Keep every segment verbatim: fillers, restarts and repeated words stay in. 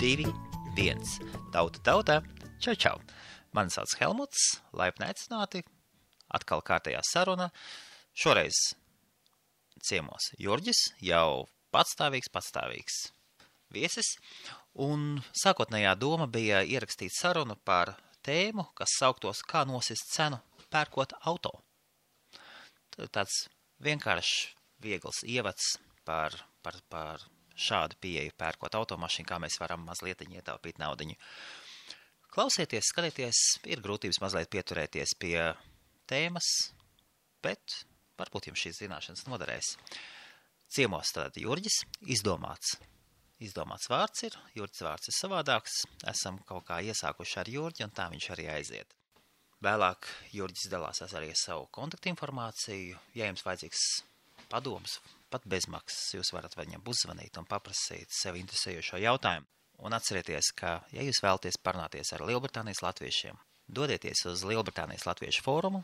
divi, viens. Tauta, tauta, čau, čau. Mani sauc Helmuts, laipni aicināti. Atkal kārtējā saruna. Šoreiz ciemos Jurģis, jau patstāvīgs, patstāvīgs viesis. Un sākotnējā doma bija ierakstīt sarunu par tēmu, kas sauktos kā nosist cenu pērkot auto. Tāds vienkāršs, viegls ievads par, par, par šādu pieeju pērkot automašīnu, kā mēs varam mazlietiņi ietaupīt naudiņu. Klausieties, skatieties, ir grūtības mazliet pieturēties pie tēmas, bet varbūt jums šīs zināšanas noderēs. Ciemos tad Jurģis, izdomāts. Izdomāts vārds ir, Jurģis vārds ir savādāks, esam kaut kā iesākuši ar Jurģi, un tā viņš arī aiziet. Vēlāk Jurģis dalās arī savu kontaktinformāciju. Ja jums vajadzīgs padoms, pat bezmaksas, jūs varat viņam uzzvanīt un paprasīt sev interesējošo jautājumu. Un atcerieties, ka, ja jūs vēlaties parunāties ar Lielbritānijas latviešiem, dodieties uz Lielbritānijas latviešu forumu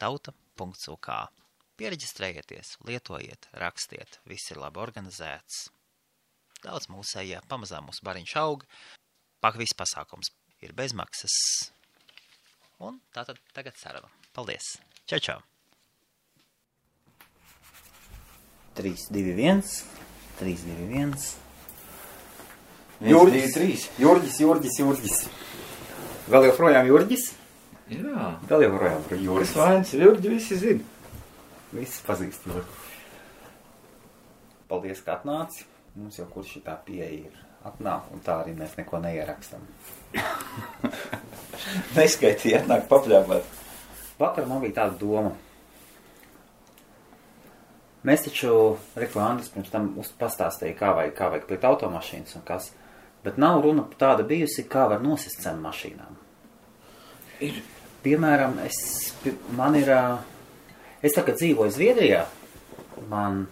tauta punkts u k. Piereģistrējieties, lietojiet, rakstiet, viss ir labi organizēts. Daudz mūsējā, pamazām mūsu bariņš aug, pak viss pasākums ir bezmaksas. Un tātad tagad saruna. Paldies! Čau, čau! trīs, divi, viens, trīs, divi, viens. Jurģis, trīs. Jurģis, Jurģis, Jurģis. Vēl joprojām Jurģis? Jā. Vēl joprojām Jurģis. Vains, Jurģi visi zina. Visi pazīst. Paldies, ka atnāci. Mums jau kurš šitā pieeja ir atnāk, un tā arī mēs neko neierakstam. Neskaitī, atnāk papļāpāt. Vakar man bija tāda doma. Mēs taču, reku Andrs pirms tam pastāstīja, kā vajag, kā vajag plikt automašīnas un kas, bet nav runa tāda bijusi, kā var nosist cenu mašīnām. Ir. Piemēram, es, man ir, es tagad dzīvoju Zviedrijā, man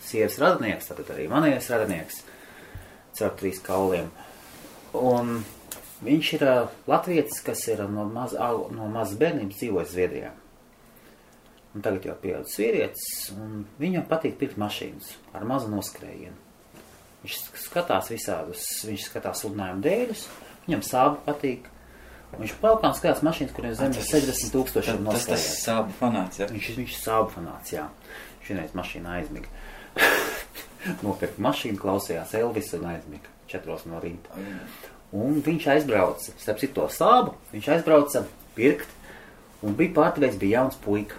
sievas radinieks, tātad arī manējais radinieks, caur trīs kauliem. Un viņš ir uh, latvietis, kas ir no maz, no mazas bērnības dzīvojas Zviedrijā. Un tagad jau pieaudzis vīrietis, un viņam patīk pirkt mašīnas ar mazu noskrējienu. Viņš skatās visādus, viņš skatās sludinājumu dēļus, viņam sābu patīk. Un viņš palkām skatās mašīnas, kuriem zem ir sešdesmit tūkstošiem noskrējienu. Tas tas sābu fanāts, jā? Viņš, viņš sābu fanāts, jā. Šinais mašīna aizmiga. Nopirka mašīnu, klausījās Elvis un aizmiga četros no rīta. Un viņš aizbrauca, starp citu to sābu, viņš aizbrauca pirkt, un bija pārdevējs, bija jauns puika.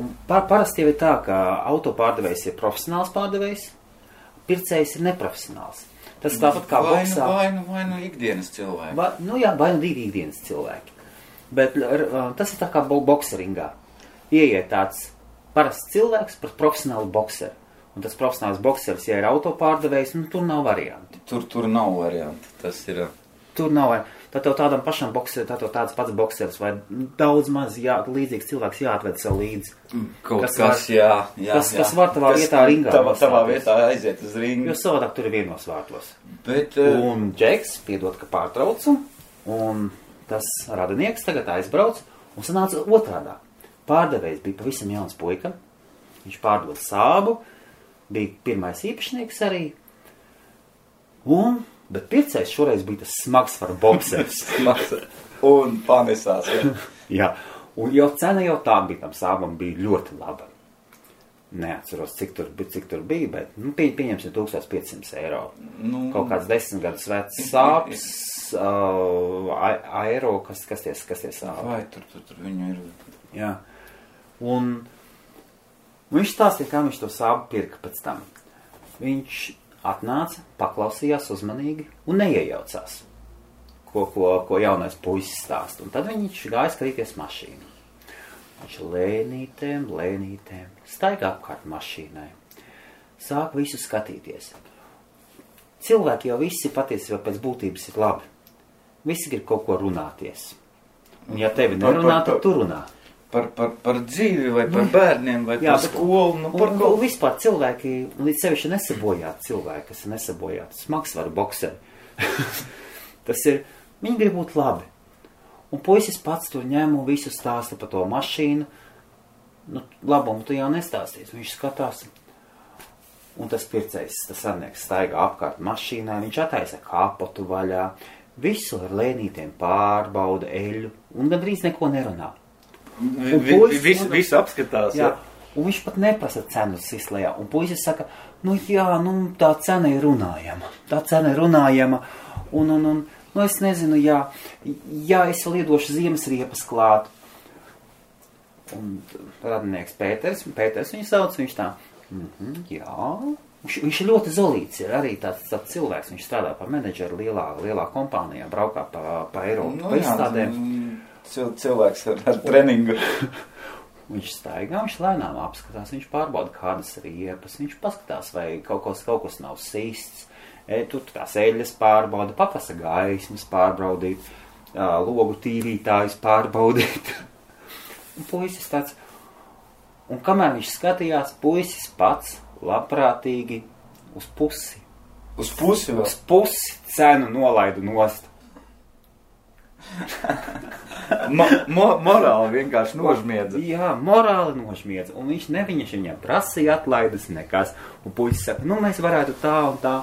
Un par, parasti jau ir tā, ka autopārdevējs ir profesionāls pārdevējs, pircējs ir neprofesionāls. Tas tāpat kā vai boksā. Vai nu, vai nu ikdienas cilvēki. Vai, nu jā, vai nu divi ikdienas cilvēki. Bet tas ir tā kā bokseringā. Ieiet tāds parasts cilvēks par profesionālu bokseru. Un tas profesionāls bokseris, ja ir autopārdevējs, nu tur nav varianti. Tur, tur nav varianti, tas ir... Tur nav varianti. Tad tev tādam pašam bokserim, tad tev tāds pats bokseris vai daudz maz jā, līdzīgs cilvēks jāatved sev līdzi. Kaut kas, kas var, jā, jā, kas, jā. Kas var tavā kas vietā ringā. Tavā, tavā vietā aiziet uz ringu. Jo savādāk tur ir vienos vārtos. Bet... Un Džeks, piedod, ka pārtraucu, un tas radinieks tagad aizbrauc, un sanāca otrādā. Pārdevējs bija pavisam jauns puika, viņš pārdod sābu, bija pirmais īpašnieks arī, un, bet pircējs šoreiz bija tas smags par boksers. Smags un panesās, jā. Jā, un jau cena jau tā bija tam sābam bija ļoti laba. Neatceros, cik tur, cik tur bija, bet nu, pie, pieņemsim tūkstoš piecsimt eiro. Nu, kaut kāds desmit gadus vecs sāps, uh, aero, kas, kas tie sābi. Vai tur, tur, tur viņu ir... Jā. Un viņš stāstīja, kā viņš to sābu pirka pēc tam. Viņš atnāca, paklausījās uzmanīgi un neiejaucās, ko, ko, ko jaunais puisis stāst. Un tad viņš gāja skatīties mašīnu. Viņš lēnītēm, lēnītēm staigā apkārt mašīnai. Sāk visu skatīties. Cilvēki jau visi patiesībā pēc būtības ir labi. Visi grib kaut ko runāties. Un ja tevi nerunā, tad tu runā. Par, par, par dzīvi, vai par bērniem, vai jā, par skolu, nu par kaut... Un vispār cilvēki, līdz sevišķi nesabojāt cilvēki, kas ir nesabojāt, smags var bokseri. Tas ir, viņi grib būt labi. Un puisis pats tur ņem un visu stāsta par to mašīnu. Nu, labumu tu jau nestāstīsi, viņš skatās. Un tas pircējs, tas saimnieks staigā apkārt mašīnā, viņš attaisa kapotu vaļā, visu ar lēnītiem pārbauda eļu un gandrīz neko nerunā. Visu apskatās, jā. Un viņš pat neprasa cenu sislējā. Un puisis saka, nu jā, nu tā cena ir runājama. Tā cena ir runājama. Un, un, un, nu es nezinu, jā, jā, es vēl iedošu ziemas riepas klāt. Un radinieks Pēters, Pēters viņu sauc, viņš tā, mm-hmm, jā. Viņš, viņš ir ļoti zolīts, ir arī tāds, tāds cilvēks. Viņš strādā par menedžeru lielā, lielā kompānijā, braukā pa, pa Eiropu, no, pa izstādēm. Cilvēks ar, ar treningu. Viņš staigā, viņš lēnām apskatās, viņš pārbauda kādas riepas, viņš paskatās, vai kaut kas, kaut kas nav sists, e, tur tās eļas pārbauda, paprasa gaismas pārbaudīt, logu tīrītājus pārbaudīt. Un puisis tāds, un kamēr viņš skatījās, puisis pats labprātīgi uz pusi. Uz pusi? Uz pusi cenu nolaidu nost. Mo, mo, morāli vienkārši nožmiedza. Jā, morāli nožmiedza. Un viņš neviņš viņam prasīja atlaides nekas. Un puisis saka, nu mēs varētu tā un tā.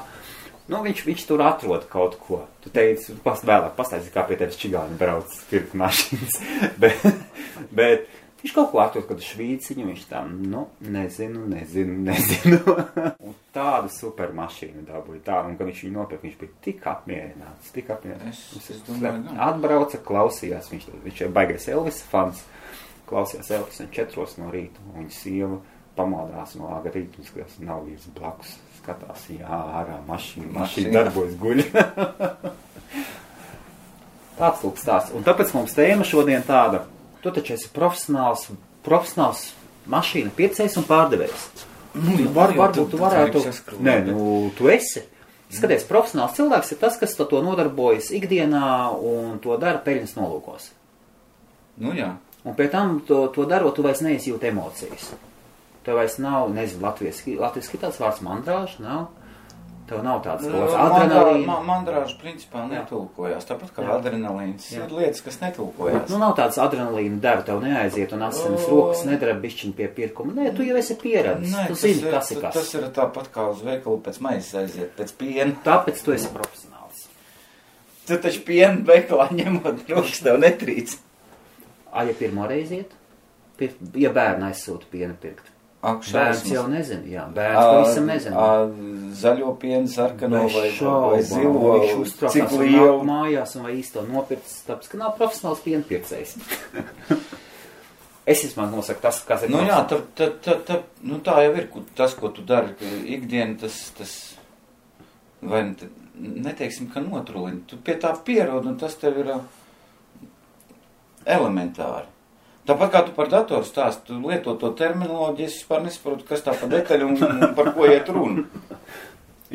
Nu viņš, viņš tur atrod kaut ko. Tu teici, pas, vēlāk pastāstīsi, kā pie tevis čigāni brauc pirkt mašīnas. bet, bet viņš kaut ko atrod, kad švīciņu viņš tam, nu, nezinu, nezinu, nezinu. Un tādu super mašīnu dabūja tā. Un kad viņš viņu nopirka, viņš bija tik apmierināts, tik apmierināts. Es, es domāju, atbrauca, klausījās. Viņš, viņš ir baigais Elvis fans. Klausījās Elvis un četros no rīta. Un viņa sieva pamodās no āga rīta. Un skatās, nav vīrs blakus. Skatās, jā, ārā mašīna, mašīna darbojas guļ. Tāds lūk stāsts. Un tāpēc mums tēma šodien tāda. Tu taču esi profesionāls, profesionāls mašīna pircējs un pārdevējs. Nu, tu, var, varbūt tu varētu... Nē, nu, tu esi. Skaties, profesionāls cilvēks ir tas, kas to nodarbojas ikdienā un to dara peļņas nolūkos. Nu, jā. Un pie tam to, to darot, tu vairs neizjūti emocijas. Tev vairs nav, nezinu, latvieski, latvieski tāds vārds mandrāžs, nav? Tev nav tāds kāds adrenalīna? Mandrāžs principā netulkojās, tāpat kā jā. Adrenalīns. Jā. Ir lietas, kas netulkojās. Nu, nav tāds adrenalīna deva, tev neaiziet un asinis o... rokas nedara bišķiņu pie pirkuma. Nē, tu jau esi pieredzis, Nē, tu zini, ir, kas ir kas. Tas ir tāpat kā uz veikalu pēc maizes aiziet, pēc piena. Tāpēc tu esi profesionāls. Tu taču pienu veikalā ņemot rokas, tev netrīc. A, ja pirmo reizi iet? Pir... Ja bērni aizsūta pienu pirkt. Bērns jau nezina, jā, bērns pavisam nezina. Zaļo pienu, sarkano vai, vai zilo, cik lielu. Mājās un vai īsto nopircis, tāpēc, ka nav profesionāls pienu pircējs. Es vismaz nosaku tas, kas ir. Nu jā, tā, tā, tā, tā, nu tā jau ir, tas, ko tu dari, ikdien tas, tas, vai neteiksim, ka notrulini. Tu pie tā pierod un tas tev ir elementāri. Tāpat kā tu par datoru stāsti, tu lieto to terminoloģiju, es vispār nesaprotu, kas tā pa detaļu un, un par ko iet runa.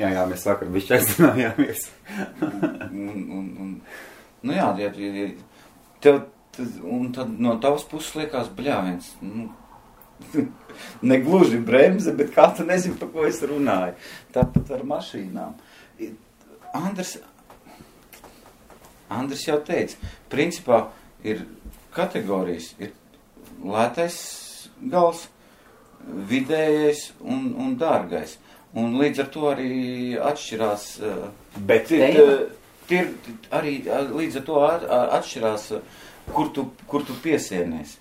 Jā, jā, mēs vakar bišķi aizdanājāmies. un, un, un, nu jā, jā, jā tev, un tad no tavas puses liekas bļāviens. Nu, negluži bremze, bet kā tu nezini, par ko es runāju. Tāpat ar mašīnām. Andrs, Andrs jau teica, principā ir... Kategorijas ir lētais gals, vidējais un, un dārgais. Un līdz ar to arī atšķirās... Bet tir, tir, tir, arī līdz ar to atšķirās, kur tu, kur tu piesienies.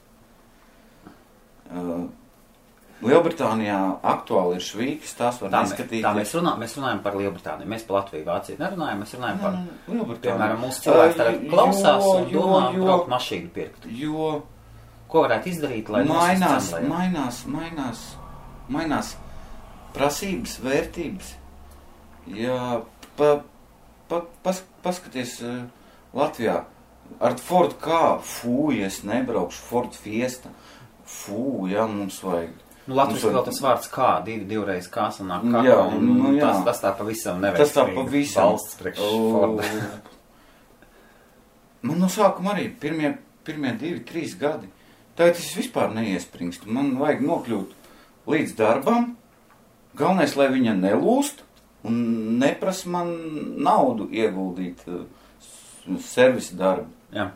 Lielbritānijā aktuāli ir švīks, tās var tā neskatīt. Tā mēs runājam, mēs runājam par Lielbritāniju, mēs par Latviju, Vāciju nerunājam, mēs runājam par Lielbritāniju. Piemēram, mūsu cilvēks tā klausās jo, un domā, jo, braukt mašīnu pirkt. Jo, ko varētu izdarīt, lai mainās, mainās, mainās, mainās prasības, vērtības. Ja pa, pa, pas, paskaties Latvijā, ar Ford kā, fū, es nebraukšu, Ford Fiesta, fū, jā, mums vajag. Nu, Latvijas vēl tas vārds kā, div, divreiz kā sanāk kā, jā, un nu, jā. Tas, tas tā pavisam neveiksmīgi valsts priekš Forda. Man no sākuma arī pirmie, pirmie divi, trīs gadi, tagad es vispār neiespringstu, man vajag nokļūt līdz darbam, galvenais, lai viņa nelūst un nepras man naudu ieguldīt servisa darbu. Jā.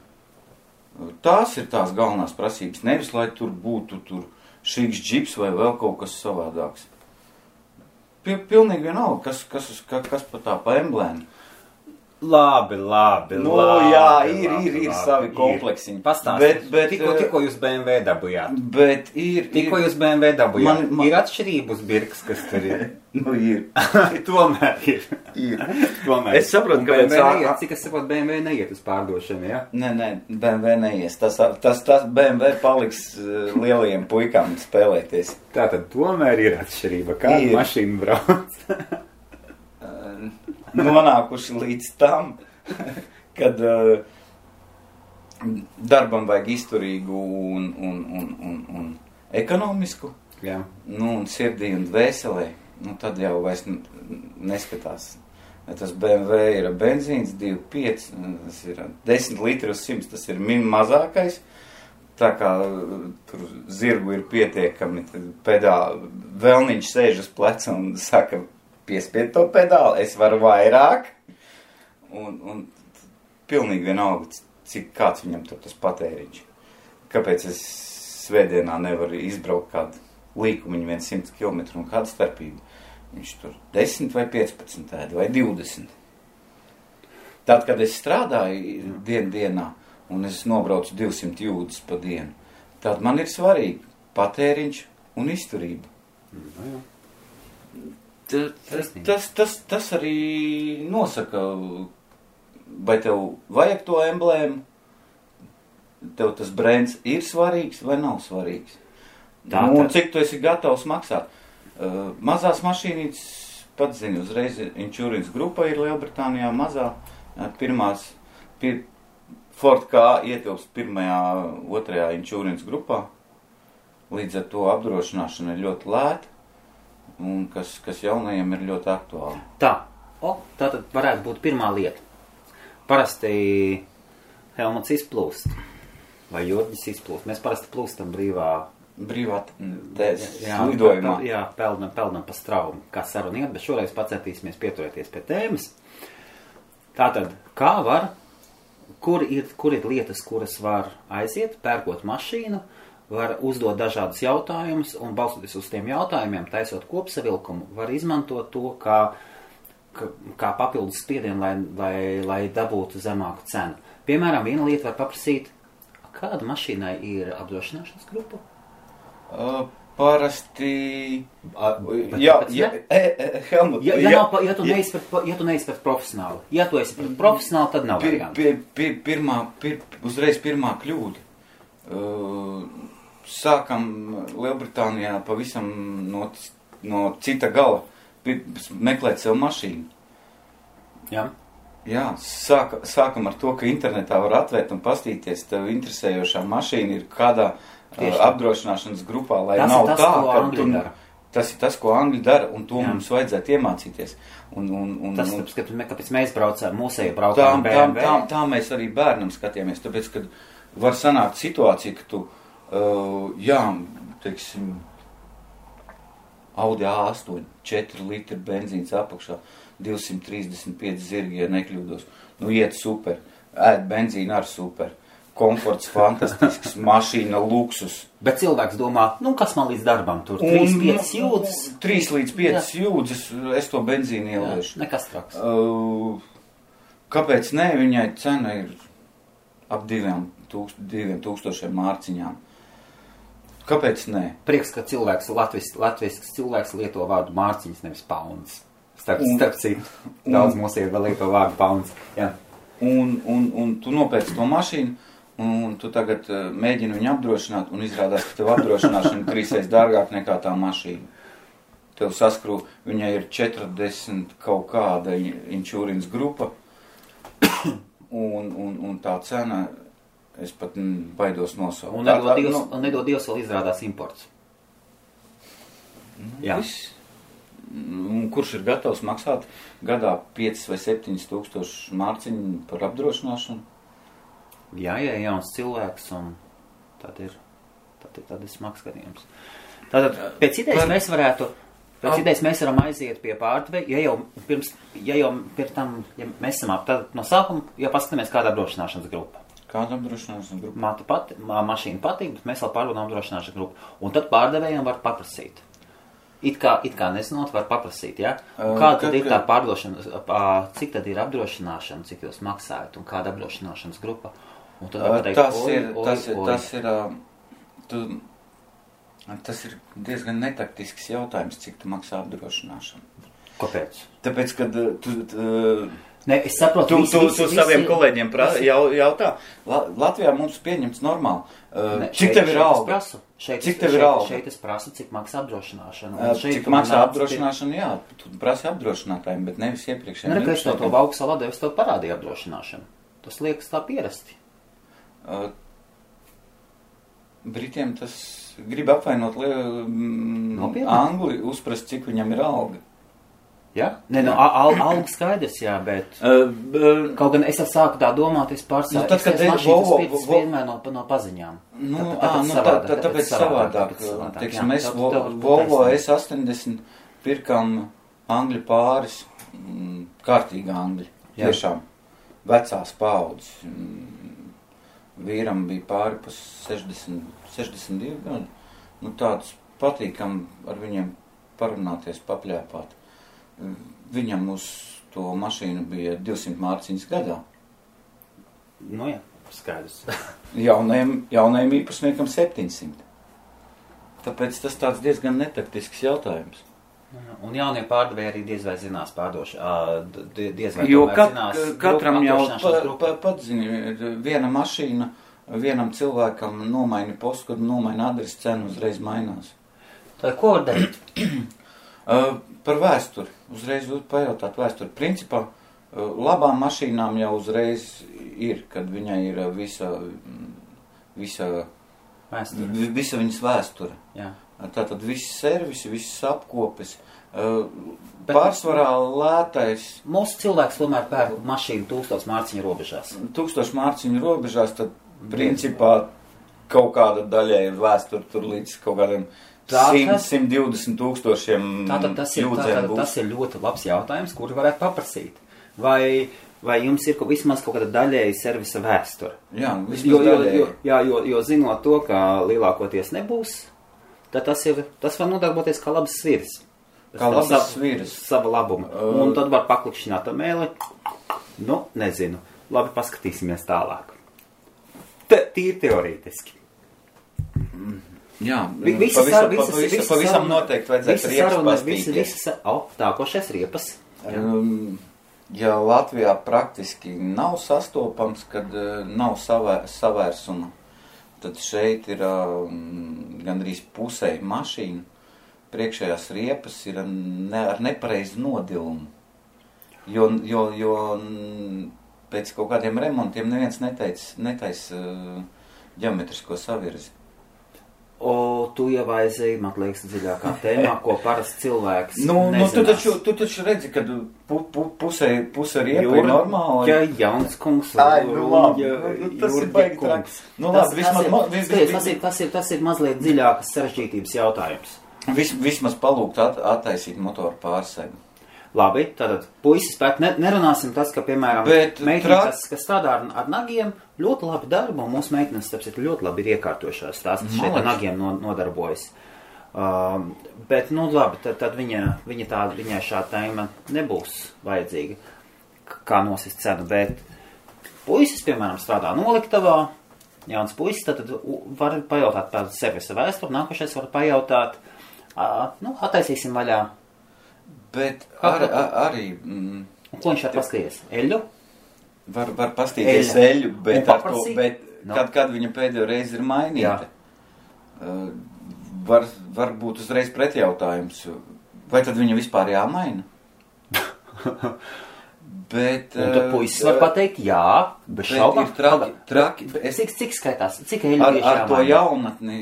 Tās ir tās galvenās prasības, nevis lai tur būtu tur. Šīks džips vai vēl kaut kas savādāks. pilnīgi vienalga, kas, kas, kas, kas pa tā, pa emblēmu. Labi, labi, nu, labi. Jā, ir, labi, ir, ir labi, savi kompleksiņi. Pastāstiet, tikko, tikko jūs B M W dabujāt. Bet ir, tikko ir, jūs B M W dabujāt. Man, man... Ir atšķirības birks, kas tur ir. Nu, ir. Tomēr ir. Ir. Tomēr. Es saprotu, ka B M W neiet. Cik es saprotu, B M W neiet uz pārdošanu, jā? Nē, nē, B M W neies. Tas, tas, tas B M W paliks lielajiem puikām spēlēties. Tātad tomēr ir atšķirība. Kāda mašīna brauc? Nonākuši līdz tam, kad uh, darbam vajag izturīgu un, un, un, un, un ekonomisku, jā. Nu, un sirdī un dvēselē, nu, tad jau vairs neskatās. Tas B M W ir benzīns divi pieci, tas ir desmit litri uz simts, tas ir min mazākais, tā kā tur zirgu ir pietiekami, tad pedāli, velniņš sēž uz pleca un saka, piespied to pedāli, es varu vairāk, un, un pilnīgi vienalga, cik kāds viņam to tas patēriņš. Kāpēc es svētdienā nevaru izbraukt kādu līkumiņu viens simts kilometru un kādu starpību? Viņš tur desmit vai piecpadsmit ēd, vai divdesmit. Tad, kad es strādāju dienu dienā, un es nobraucu divsimt jūdzes pa dienu, tad man ir svarīgi patēriņš un izturība. Jā, jā. Tas, tas, tas, tas arī nosaka, vai tev vajag to emblēmu, tev tas brands ir svarīgs vai nav svarīgs. Tā, nu, un cik tu esi gatavs maksāt. Uh, mazās mašīnītes, pats zini, uzreiz insurance grupa ir Lielbritānijā mazā, pirmās, pir, Ford K ietilps pirmajā, otrajā insurance grupā, līdz ar to apdrošināšana ir ļoti lēta. Un kas, kas jaunajiem ir ļoti aktuāli. Tā, o, tā tad varētu būt pirmā lieta. Parasti Helmuts izplūst, vai Jurģis izplūst. Mēs parasti plūstam brīvā... Brīvā lidojumā. Jā, peldam, peldam pa straumu, kā saruna iet, bet šoreiz pacentīsimies pieturēties pie tēmas. Tātad, kā var, kur ir, kur ir lietas, kuras var aiziet, pērkot mašīnu, var uzdot dažādus jautājumus, un balstoties uz tiem jautājumiem, taisot kopsavilkumu, var izmantot to kā, kā, kā papildus spiedienu, lai, lai, lai dabūtu zemāku cenu. Piemēram, viena lieta var paprasīt, kāda mašīnai ir apdrošināšanas grupa? Uh, parasti... A, bet, jā, bet, jā, e, e, Helmut... Ja, ja, jā, nav, ja tu neesi par, ja par profesionālu, ja tu esi par profesionālu, tad nav variantu. Pir, pir, pirmā, pir, uzreiz pirmā kļūda. Uh, sākam Lielbritānijā pavisam no, no cita gala meklēt sev mašīnu. Jā. Jā, sāka, sākam ar to, ka internetā var atvērt un pastīties, tev interesējošā mašīna ir kādā uh, apdrošināšanas grupā, lai tas nav tas, tā, ka tu... Tas ir tas, ko Angļi dara, un to jā. Mums vajadzētu iemācīties. Un, un, un, tas, tāpēc, ka kāpēc mēs braucām, mūsēji braukām B M W. Tā, tā, tā mēs arī bērnam skatījāmies, tāpēc, kad var sanākt situācija, ka tu, uh, jā, teiksim, Audi A astoņi, četri litri benzīns apakšā, divsimt trīsdesmit pieci zirgi, ja nekļūdos, nu iet super, ēd benzīna ar super, komforts fantastisks, mašīna luksus. Bet cilvēks domā, nu kas man līdz darbam tur, trīs līdz piecas jūdzes? trīs līdz piecas jūdzes, es to benzīnu ieliešu. Jā, nekas traks. Uh, kāpēc ne, viņai cena ir ap diviem. diviem tūkstošiem mārciņām. Kāpēc ne? Prieks, ka cilvēks, latvis, latvisks cilvēks lieto vārdu mārciņas, nevis pauns. Starp, un, starp citu, daudz mūs ir vēl lieto vārdu pauns. Jā. Un, un, un tu nopēc to mašīnu, un tu tagad uh, mēģini viņu apdrošināt, un izrādās, ka tev apdrošināšana trīsreiz dārgāk nekā tā mašīna. Tev saskrū, viņai ir četrdesmit kaut kāda insurance grupa, un, un, un tā cena... Es pat baidos nosaukt. Un nedod Dievs, no... nedod Dievs vēl izrādās imports. Nu, jā. Viss. Un kurš ir gatavs maksāt gadā pieci vai septiņi tūkstoši mārciņu par apdrošināšanu? Jā, jā, jauns cilvēks, un tad ir, tad ir, tad ir smags gadījums. Tātad, pēc idejas par... mēs varētu, pēc Al... idejas mēs varam aiziet pie pārdeve, ja jau pirms, ja jau pirms tam, ja mēs esam ap, tad no sākuma, ja paskatāmies kāda apdrošināšanas grupa. Kāda apdrošināšanas grupa? Māte pati, mašīna patīk, bet mēs vēl pārvadām apdrošināšanas grupu. Un tad pārdevējiem var paprasīt. It kā, it kā nezinot, var paprasīt, ja? Un kāda tad ir tā pārdošana, cik tad ir apdrošināšana, cik jūs maksājat un kāda apdrošināšanas grupa? Un tad var teikt, tas, ir, oi, tas, oi, ir, oi. tas ir, tu, tas ir diezgan netaktisks jautājums, cik tu maksā apdrošināšanu. Kāpēc? Tāpēc, kad tu... tu Ne, es saprotu, tu, visu, tu, visu, tu visu, saviem visu, kolēģiem pra, jau, jautā. La, Latvijā mums pieņemts normāli. Ne, cik šeit, tev ir alga? Šeit, cik tev ir šeit, alga? Šeit es prasu, cik maksā apdrošināšana. Šeit cik maksā apdrošināšana, jā. Tu prasi apdrošinātājiem, bet nevis iepriekšējiem. Ne, ka es to valku salā devis tev parādīju apdrošināšanu. Tas liekas tā pierasti. Uh, Britiem tas grib apvainot mm, no Angli, uzprast, cik viņam ir alga. Ja? Nē, no al, alga skaidrs, jā, bet uh, uh, kaut gan es sāku tā domāt, es pārsāju, nu, es esmu mašītas vienmēr no, no paziņām. Nu, tā, tā, tā, tā, tā, tāpēc savādāk. Teiksim, mēs Volvo S astoņdesmit pirkām angļu pāris, kārtīgi angļi, tiešām, vecās paaudzes. Vīram bija pāri pa sešdesmit divi gadi, nu tāds patīkam ar viņiem parunāties, papļēpāt. Viņam uz to mašīnu bija divsimt mārciņas gadā. Nu jā, skaidrs. Jaunajiem, jaunajiem īpašniekam septiņsimt. Tāpēc tas tāds diezgan netaktisks jautājums. Un jaunie pārdevēji arī diez vai zinās pārdošanu, diez vai jo kat, zinās. Jo katram jau pa, pat zini, viena mašīna, vienam cilvēkam nomaini postu, kad nomaina adresi, cena uzreiz mainās. Tā ko var darīt? Uh, par vēsturi, uzreiz pajautāt vēsturi. Principā, uh, labām mašīnām jau uzreiz ir, kad viņai ir visa, visa, vi, visa viņas vēsture. Jā. Tātad visi servisi, visas apkopes, uh, pārsvarā lētais. Mūsu cilvēks tomēr pērk mašīnu tūkstoš mārciņu robežās. Tūkstoš mārciņu robežās, tad principā kaut kāda daļa ir vēsture tur līdz kaut kādiem simt, simtdesmit tūkstošiem tātad tas ir, tātad tas ir ļoti labs jautājums, kuru varētu paprasīt. Vai, vai jums ir vismaz kaut kāda daļēja servisa vēstura? Jā, vismaz daļēja. Jo, jo, jo, jo zinot to, ka lielākoties nebūs, tad tas, ir, tas var nodarboties kā labs svirs. Kā labs sava, svirs. Sava labuma. Uh, Un tad var paklikšķināt mēli. Nu, nezinu. Labi, paskatīsimies tālāk. Te, tīri teorētiski. Mhm. Jā, visas, pavisam, visas, pavisam, visas, pavisam noteikti vajadzētu riepas pastīties. Tākošais riepas. Jā. Ja Latvijā praktiski nav sastopams, kad nav savē, savērsuma, tad šeit ir um, gandrīz pusēji mašīna. Priekšējās riepas ir ne, ar nepareizu nodilumu, jo, jo, jo pēc kaut kādiem remontiem neviens netaic, netaic uh, ģeometrisko savirzi. O, tu jau aizēji, man liekas, dziļākā tēmā, ko parasti cilvēks nu, nezinās. Nu, tu taču, tu taču redzi, ka pu, pu, pusē, pusē riepa Jura, ir normāla. Jā, jauns kungs. Ai, nu labi, nu, tas ir baigi traks. Nu labi, vismaz... Tas ir mazliet dziļākas sarežģītības jautājums. Vis, vismaz palūgt at, attaisīt motoru pārsegu. Labi, tātad puisis pēc ne, nerunāsim tas, ka, piemēram, meitiņas, tra... kas, kas strādā ar, ar nagiem, ļoti labi darba, un mūsu meitiņas, tāpēc, ļoti labi ir iekārtošās tās, kas šeit ar nagiem no, nodarbojas. Um, bet, nu, labi, tad, tad viņa, viņa tā, viņai šā tēma nebūs vajadzīga, kā nosist cenu, bet puisis, piemēram, strādā noliktavā, jauns puisis, tad, tad var pajautāt par servisa vēsturi, nākošais var pajautāt, uh, nu, attaisīsim vaļā. Bet ar, ar, arī... Mm, un ko viņš var paskatīties? Eļu? Var, var paskatīties eļu, eļu bet, ar to, bet no. kad, kad viņa pēdējo reizi ir mainīta, uh, var, var būt uzreiz pretjautājums. Vai tad viņa vispār jāmaina? bet, un tad puisis var pateikt jā, bet šaubā. Traki, traki, es, cik, cik skaitās? Cik eļu ar, ar to jaunatni...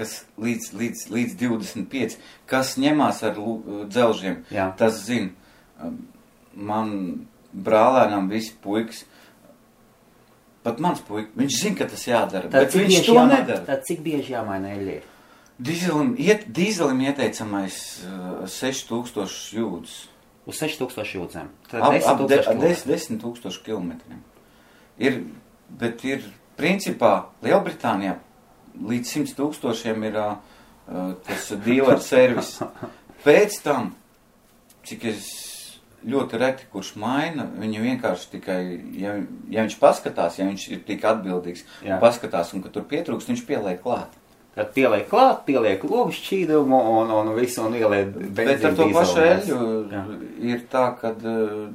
kas līdz, līdz, līdz divdesmit pieci, kas ņemās ar dzelžiem, jā. Tas zin. Man brālēnam visi puikas, pat mans puikas, viņš zin, ka tas jādara, tad bet viņš to jāmaina, nedara. Tad cik bieži jāmaina eļļie? Dīzelim, iet, dīzelim ieteicamais uh, seši tūkstoši jūdzes. Uz seši tūkstoši jūdzēm? Tad ap, ap desmit tūkstoši kilometriem. Ir, bet ir principā Lielbritānijā līdz simt tūkstošiem ir uh, tas dealer servis. Pēc tam, cik es ļoti reti, kurš maina, viņu vienkārši tikai, ja, ja viņš paskatās, ja viņš ir tik atbildīgs, jā. Un paskatās, un ka tur pietrūkst, viņš pieliek klāt. Tad pieliek klāt, pieliek logu šķīdumu un, un visu un ieliek benzīnu. Bet ar to pašu eļu ir tā, ka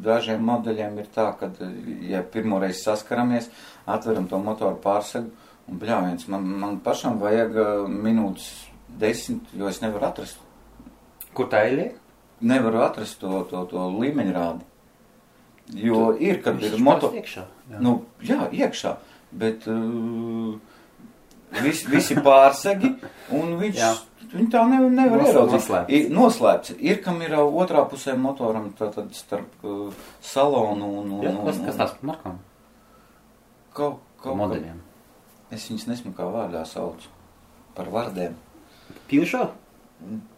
dažiem modeļiem ir tā, ka, ja pirmoreiz saskaramies, atveram to motoru pārsegu un bļāviens. Man, man pašam vajag minūtes desmit, jo es nevaru atrast. Kur tā eļie? Nevaru atrast to, to, to līmeņrādi, jo tu, ir, kad ir moto... iekšā. Jā. Nu, jā, iekšā, bet uh, vis, visi pārsegi, un viņš, viņi tā nevar, nevar ieraudzīt. Noslēpts. Ir, kam ir otrā pusē motoram, tātad starp uh, salonu un... Jā, un, kas, kas tās par markām? Kaut, kaut, modeļiem. Es viņus nesmukā vārdā saucu. Par vārdiem. Peugeot?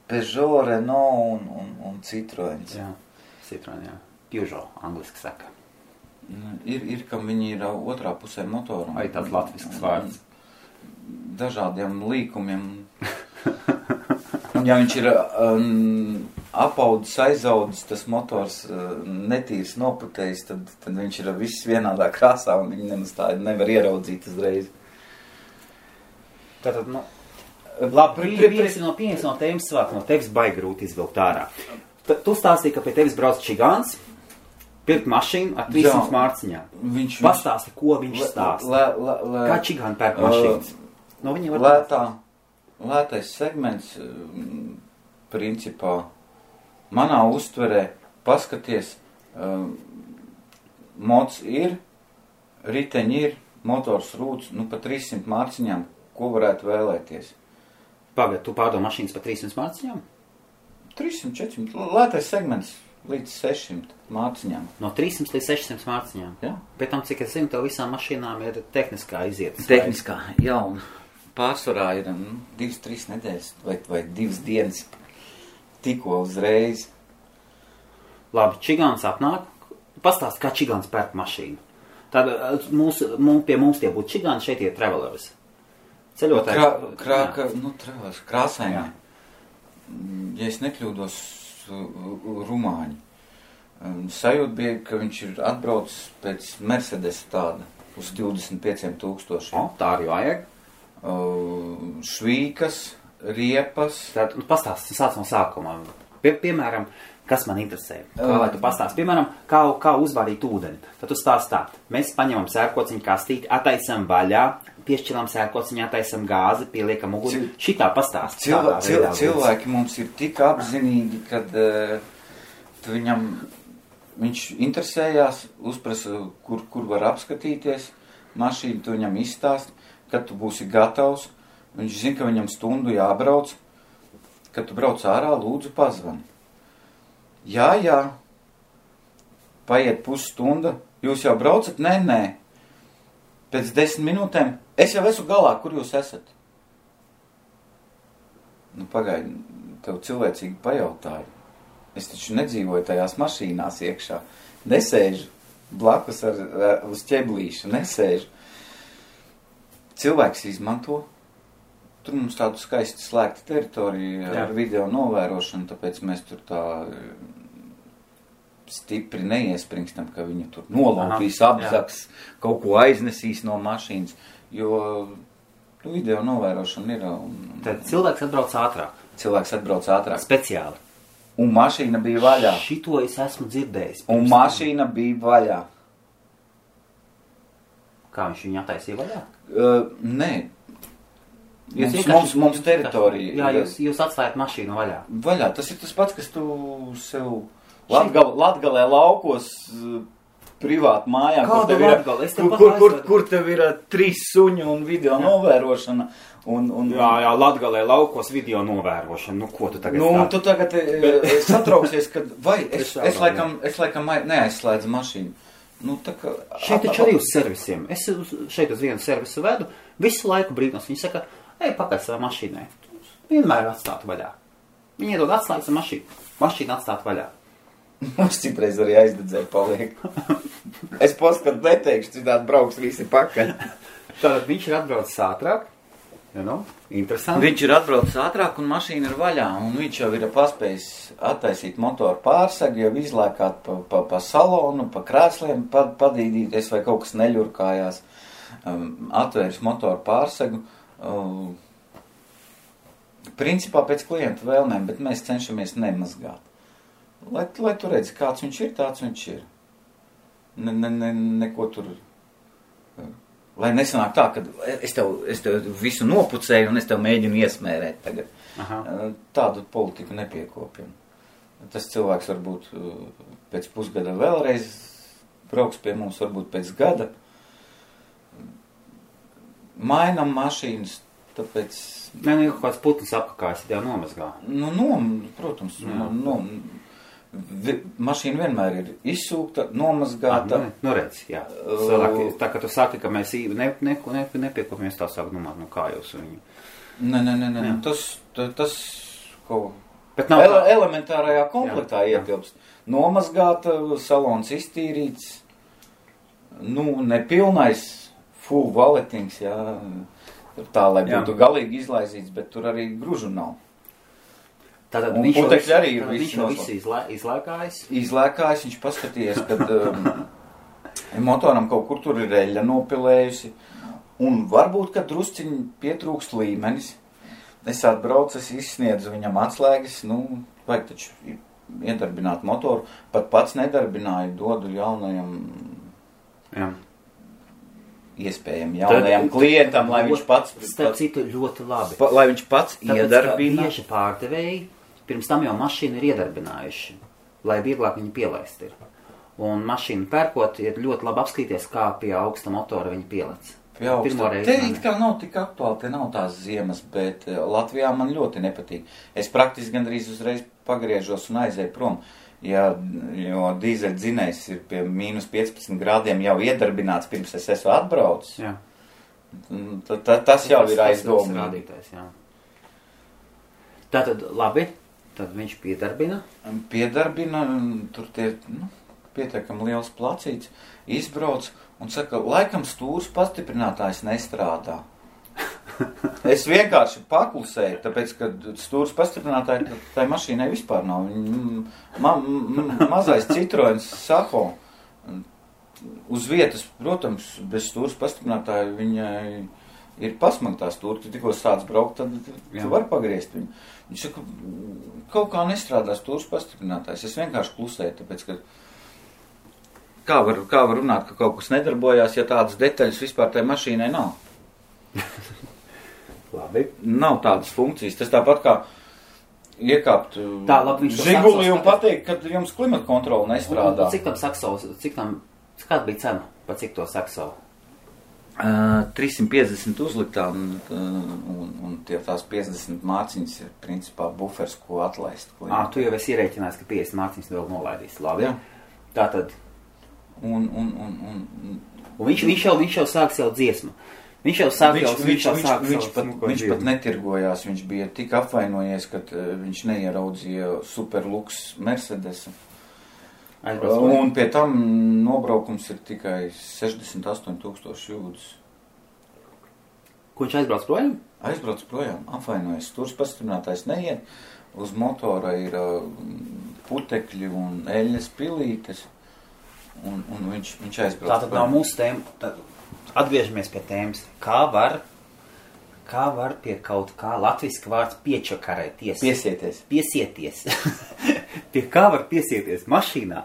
Peugeot, Renault un, un, un Citroën. Jā, Citroën, jā. Peugeot, angliski saka. Ir, ir, kam viņi ir otrā pusē motoram. Vai tāds latvisks vārds. Dažādiem līkumiem. Ja viņš ir um, apaudzis, aizaudzis, tas motors uh, netīrs noputējis, tad, tad viņš ir viss vienādā krāsā un viņi nemaz tā nevar ieraudzīt uzreiz. Tātad, nu... Labi, viens no pieņems no tevis svāk, no tevis baigi grūti izvilkt ārā. T tu stāstīji, ka pie tevis brauc čigāns, pirkt mašīnu ar trīs simti mārciņām. Viņš... Pastāsti, ko viņš stāsta. Kā čigāni pērk mašīnas? No viņiem var lētā, lētais segments, principā, manā uztverē, paskaties, mods ir, riteņi ir, motors rūts, nu pa trīs simti mārciņām, ko varētu vēlēties? Pagad, tu pārdo mašīnas pa trīs simti mārciņām? trīs simti, četri simti, lētais segments līdz sešsimt mārciņām. No trīs simti līdz sešsimt mārciņām? Jā. Pēc tam, cik es zinu, tev visām mašīnām ir tehniskā iziet. Tehniskā, jā, un pārsvarā ir nu, divas trīs nedēļas vai, vai divas dienas tikko uzreiz. Labi, čigāns atnāk. Pastāst, kā čigāns pērk mašīnu. Tad mūs, mums, pie mums tie būtu čigāni, šeit ir travelers. Ceļotāji. Krā, krā, krā, nu, travelers, krāsaiņi. Ja es nekļūdos rumāņi. Sajūta bija, ka viņš ir atbraucis pēc Mercedes tāda uz divdesmit pieciem tūkstošiem. O, tā arī vajag. Švīkas, riepas. Tad, pastāst, sāc no sākumā. Pie, piemēram, kas man interesē? Kā lai tu pastāsti? Piemēram, kā, kā uzvārīt ūdeni? Tad tu stāsti tā. Mēs paņemam sērkociņu kastīti, attaisam vaļā, piešķilam sērkociņu, attaisam gāzi, pieliekam uguni. Cil... Šitā pastāsti. Cil... Cil... Cilvēki mums ir tik apzinīgi, kad uh, viņam, viņš interesējās, uzprasa, kur, kur var apskatīties mašīnu, tu viņam izstāst, kad tu būsi gatavs. Viņš zina, ka viņam stundu jābrauc. Kad tu brauc ārā, lūdzu pazvani. Jā, jā, paiet pusstunda, jūs jau braucat? Nē, nē. Pēc desmit minūtēm es jau esmu galā, kur jūs esat. Nu, pagaidi, tev cilvēcīgi pajautāju. Es taču nedzīvoju tajās mašīnās iekšā. Nesēžu blakus ar, uz ķeblīšu, nesēžu. Cilvēks izmanto. Tur mums tādu skaisti slēgta teritorija ar video novērošanu, tāpēc mēs tur tā stipri neiespringstam, ka viņu tur nolaupīs, apzaks, kaut ko aiznesīs no mašīnas, jo nu, video novērošana ir... Un, tad cilvēks atbrauc ātrāk. Cilvēks atbrauc ātrāk. Speciāli. Un mašīna bija vaļā. Šito es esmu dzirdējis. Un mašīna bija vaļā. Kā viņš viņu attaisīja vaļā? Uh, nē. Jūs mums, mums, mums teritorija. Jā, jūs, jūs atstājat mašīnu vaļā. Vaļā. Tas ir tas pats, kas tu sev Latgal, Latgalē laukos privātu mājā, kur tev, ir, kur, kur, kur, kur tev ir trīs suņu un video novērošana. Un, un, jā, jā, Latgalē laukos video novērošana. Nu, ko tu tagad Nu, tā? Tu tagad satrauksies, kad vai es, es, es laikam, es laikam neaizslēdzu mašīnu. Nu, tā kā... Šeit taču arī uz servisiem. Es šeit uz vienu servisu vedu, visu laiku brīnos. Viņi saka... Ej, pakaļ savā mašīnai. Vienmēr atstātu vaļā. Viņi iedod atslēgas mašīnu. Mašīnu atstātu vaļā. Mums citreiz arī aizdedzēju paliek. Es poskatu neteikšu, citādi brauks visi pakaļ. Tātad viņš ir atbraucis ātrāk. Ja no? Interesanti. Viņš ir atbraucis ātrāk un mašīna ir vaļā, un viņš jau ir paspējis attaisīt motoru pārsegu, jau izlēkāt pa, pa, pa salonu, pa krēsliem, pa, padīdīties, vai kaut kas neļurkājās, um, atvēris motoru pārsegu. Um, principā pēc klienta vēlmēm, bet mēs cenšamies nemazgāt. Lai, lai tu redzi, kāds viņš ir, tāds viņš ir. Ne, ne, ne, neko tur... Lai nesanāk tā, ka es tev, es tev visu nopucēju un es tev mēģinu iesmērēt tagad. Aha. Tādu politiku nepiekopjam. Tas cilvēks varbūt pēc pusgada vēlreiz brauks pie mums, varbūt pēc gada. Mainam mašīnas, tāpēc... Nē, ne, kaut kāds putns apkakājas, tev nomazgā. Nu, nom, protams, nom, nom. Vi, mašīna vienmēr ir izsūkta, nomazgāta. Ah, nu, redz, jā. Sālāk, tā, ka tu saki, ka mēs ne, ne, ne, nepiekopamies tā sāk domāt, nu kā jūs viņu. Nē, nē, nē, nē, tas, tas, ko ele, elementārajā komplektā jā, ietilpst. Jā. Nomazgāta, salons iztīrīts, nu, nepilnais, full valetings, jā, tā, lai būtu jā. Galīgi izlaizīts, bet tur arī gružu nav. Tātad viņš putekļi arī ir visu izlēkājis? Izlēkājis, viņš paskatījies, kad um, motoram kaut kur tur ir reļa nopilējusi. Un varbūt, kad drusciņi pietrūks līmenis, es atbraucu, es izsniedzu viņam atslēgas, nu, vajag taču iedarbināt motoru. Pat pats nedarbināju, dodu jaunajam... Jā. Iespējam jaunajam tad, klientam, lai viņš pats... Starp citu ļoti labi. Pa, lai viņš pats iedarbina. Bieži pārdevēji, pirms tam jau mašīnu ir iedarbinājuši, lai vieglāk viņu pielaist ir. Un mašīnu pērkot ir ļoti labi apskatīties, kā pie augsta motora viņa pielec. Pie augsta. Te it kā nav tik aktuāli, te nav tās ziemas, bet Latvijā man ļoti nepatīk. Es praktiski gandrīz uzreiz pagriežos un aizēju prom. Jā, jo dīzeļdzinējs ir pie mīnus piecpadsmit grādiem jau iedarbināts, pirms es esmu atbraucis. Jā. T, t, tas jau tas, ir aizdomīgi. Tātad, labi, tad viņš piedarbina? Piedarbina, tur tie, nu, pietiekami liels placīts, izbrauc un saka, laikam stūrs pastiprinātājs nestrādā. Es vienkārši paklusēju, tāpēc, ka stūras pastiprinātāji, tai mašīnai vispār nav. Ma, ma, mazais Citroën Saxo uz vietas, protams, bez stūras pastiprinātāja viņai ir pasmagtā stūra. Tu tikko sāc braukt, tad tu Jā. Var pagriezt viņu. Viņš saka, kaut kā nestrādā stūras pastiprinātājs. Es vienkārši klusēju, tāpēc, ka kā var, kā var runāt, ka kaut kas nedarbojās, ja tādas detaļas vispār tai mašīnai nav. Labi. Nav tādas funkcijas. Tas tāpat kā iekāpt tā, labi, žiguli un pateikt, ka jums klimata kontrola nestrādā. Un, un cik tam Saxo, cik tam, kāda bija cena, pa cik to Saxo? Uh, trīs simti piecdesmit uzliktā un, un, un tie tās piecdesmit mārciņas ir principā bufers, ko atlaist. Ā, tu jau esi ierēķinājis, ka piecdesmit mārciņas vēl nolaidīs. Labi. Jā. Tātad. Un, un, un, un, un viņš, viņš, jau, viņš jau sāks jau dziesmu. Viņš jau sāk, viņš, jau, viņš, viņš, sāk viņš, savus, pat, viņš pat netirgojās, viņš bija tik apvainojies, kad uh, viņš neieraudzīja superluks Mercedesa. Aizbrauc, uh, un pie tam nobraukums ir tikai sešdesmit astoņi tūkstoši jūdzes. Ko viņš aizbrauc projām? Aizbrauc projām, apvainojies. Stūrs pastiprinātājs neiet, uz motora ir uh, putekļi un eļas pilītes, un, un viņš, viņš aizbrauc. Tātad nav mūsu tēma. Tad... Atgriežamies pie tēmas, kā var, kā var pie kaut kā latviski vārds piečakarēties. Piesieties. Piesieties. Pie kā var piesieties mašīnā,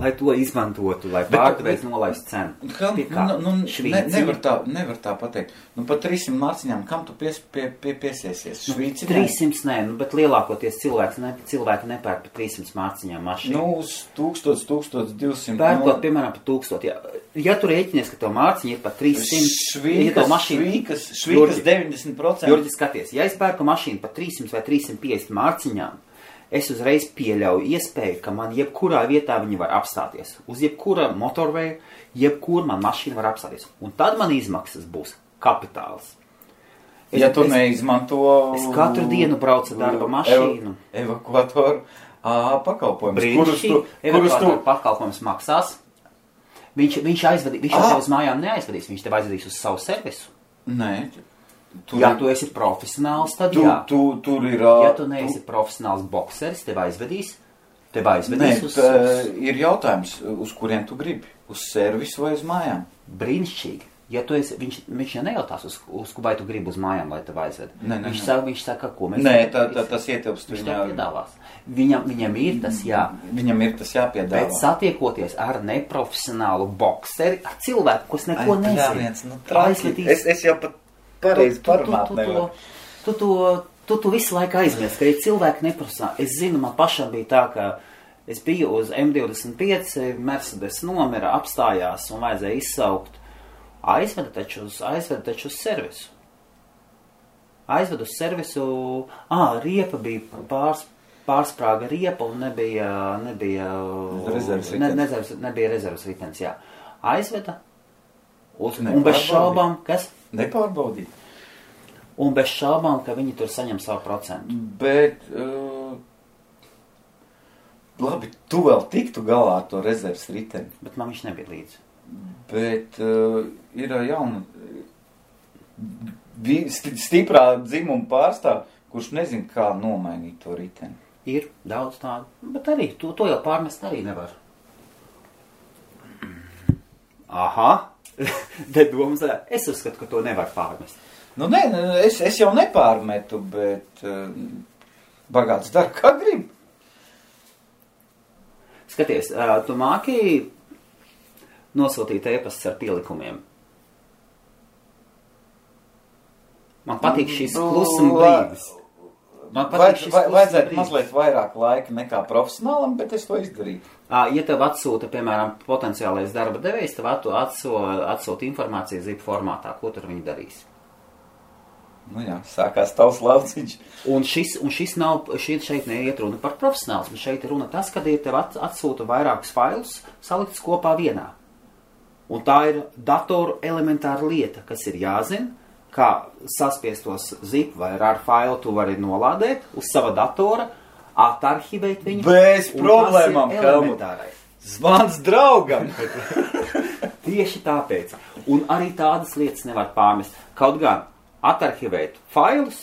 lai to izmantotu, lai pārdevēs nolaistu cenu. Kam, pie kā? Nu, nu, ne, nevar, tā, nevar tā pateikt. Nu, pat trīs simti mārciņām, kam tu pies, pie, pie, piesiesies? Švīci? Nu, trīs simti nē, nu, bet lielākoties cilvēks, ne, cilvēki nepērk par trīs simti mārciņām mašīnu. Nu, uz tūkstoš, tūkstoš divsimt. Pērkot, piemēram, par tūkstoš, jā. Ja tu rēķinies, ka tev mārciņa ir pa trīs simti, švīkas, ja tev mašīna... Švīkas, švīkas Jurģi, deviņdesmit procenti. Jurģi, skaties, ja es pērku mašīnu pa trīs simti vai trīs simti piecdesmit mārciņām, es uzreiz pieļauju iespēju, ka man jebkurā vietā viņi var apstāties. Uz jebkura motorveja, jebkur man mašīna var apstāties. Un tad man izmaksas būs kapitāls. Es, ja tu es, neizmanto... Es katru dienu braucu darba mašīnu. Ev, evakuatoru a, pakalpojums. Brīdši, evakuatoru pakalpojums maksās. Viņš, viņš aizvedīs, viņš jau tev uz mājām neaizvedīs, viņš tev aizvedīs uz savu servisu. Nē. Tur, ja tu esi profesionāls, tad tu, jā. Tu, tur ir... Ja tu neesi tu... profesionāls bokseris, tev aizvedīs? Tev aizvedīs ne, uz... ir jautājums, uz kuriem tu gribi? Uz servisu vai uz mājām? Brīnišķīgi. Ja tu esi, viņš, viņš jau nejautās, uz, uz, vai tu gribi uz mājām, lai tev aizved. Ne, ne, viņš, ne. Saka, viņš saka, ko mēs... Nē, tā, tā, tas ietilpst viņš viņā... piedāvās. Viņam, viņam ir tas jā. Viņam ir tas jāpiedāvā. Bet satiekoties ar neprofesionālu bokseri, ar cilvēku, kas neko nezina. Es, es jau pat pareizi parunāt nevaru. Tu, tu, tu, tu, tu visu laiku aizmies, ka ir cilvēki neprofesionāli. Es zinu, man pašam bija tā, ka... Es biju uz M divdesmit pieci, Mercedes nomira, apstājās un vajadzēja izsaukt. Aizvedu taču uz, aizvedu taču uz servisu. Aizvedu uz servisu, ā, riepa bija pārs, pārsprāga riepa un nebija, nebija, rezervs ne, nezervs, nebija rezervs ritenis, jā. Aizveda uz, un bez šaubām, kas? Nepārbaudīt. Un bez šaubām, ka viņi tur saņem savu procentu. Bet... Uh... Labi, tu vēl tiktu galā ar to rezerves riteni. Bet man viņš nebija līdzi. Bet uh, ir jauna stiprā dzimuma pārstāv, kurš nezin, kā nomainīt to riteni. Ir daudz tādu, bet arī, to, to jau pārmest arī nevar. Aha, te domas, es uzskatu, ka to nevar pārmest. Nu nē, es, es jau nepārmetu, bet uh, bagāts dar, kā grib. Skaties, tu māki nosūtīt e-pastus ar pielikumiem. Man patīk šīs klusuma brīdis. Man patīk šīs klusuma brīdis. Mazliet vairāk laika nekā profesionālam, bet es to izdarīju. Ja tev atsūta, piemēram, potenciālais darba devējs, tev atsūta informāciju zip formātā, ko tur viņi darīs. Nu jā, sākās tavs lauciņš. Un šis, un šis nav, šeit, šeit neiet runa par profesionālismu. Šeit ir runa tas, kad ir tev atsūta vairākus failus salikts kopā vienā. Un tā ir datoru elementāra lieta, kas ir jāzina, kā saspiestos zip vai rar failu tu vari nolādēt uz sava datora, atarhivēt viņu. Bez problēmām, Helmut. Zvans draugam. Tieši tāpēc. Un arī tādas lietas nevar pārmest. Kaut gan. Atarhivēt failus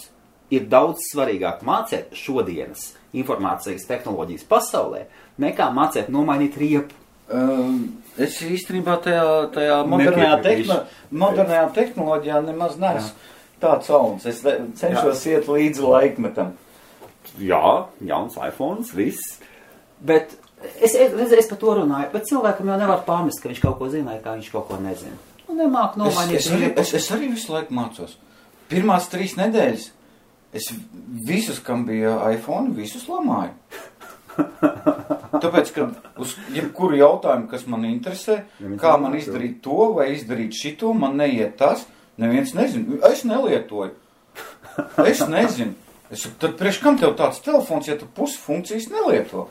ir daudz svarīgāk mācēt šodienas informācijas tehnoloģijas pasaulē, nekā mācēt nomainīt riepu. Um, es īstenībā tajā, tajā modernajā, tehno, modernajā tehnoloģijā nemaz neesmu tāds auns. Es cenšos jā. Iet līdzi laikmetam. Jā, jauns iPhones, viss. Bet es, es, es par to runāju, bet cilvēkam jau nevar pārmest, ka viņš kaut ko zina, kā viņš kaut ko nezina. Un nemāk nomainīt es, es riepu. Arī, es, es arī visu laiku mācos. Pirmās trīs nedēļas es visus, kam bija iPhone, visus lamāju. Tāpēc, ka uz jebkuru jautājumu, kas man interesē, kā man izdarīt to vai izdarīt šito, man neiet tas, neviens nezinu. Es nelietoju. Es nezinu. Es, tad priekš kam tev tāds telefons, ja tu pusi funkcijas nelieto?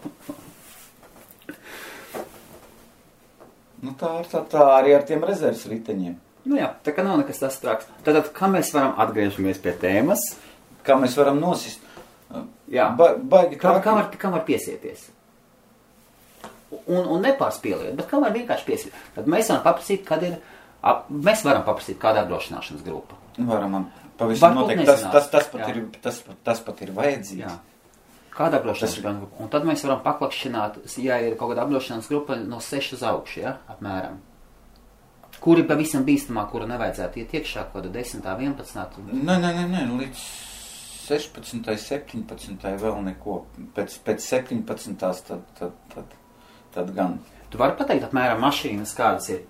Nu tā, tā, tā arī ar tiem rezerves riteņiem. Nu jā, tā kā nav nekas tas trāks. Tātad, kā mēs varam atgriežamies pie tēmas? Kā mēs varam nosist? Jā, ba, baigi kā, kā, var, kā var piesieties? Un, un nepārspieliet, bet kā var vienkārši piesiet? Tad mēs varam paprasīt, kad ir... Ap, mēs varam paprasīt, kāda apdrošināšanas grupa. Varam, pavisam noteikti. Tas, tas, tas, pat ir, tas, tas pat ir vajadzīgs. Jā. Kāda apdrošināšanas grupa? Un tad mēs varam paklakšināt, ja ir kaut kāda apdrošināšanas grupa no sešu uz augšu, ja? Apmēram. Kuri pavisam bīstamā, kura nevajadzētu iet iekšā, koda desmit, vienpadsmit? Nē, nē, nē, nē, līdz sešpadsmit, septiņpadsmit vēl neko. Pēc, pēc septiņpadsmit tad, tad, tad, tad gan. Tu vari pateikt apmēram mašīnas, kādas ir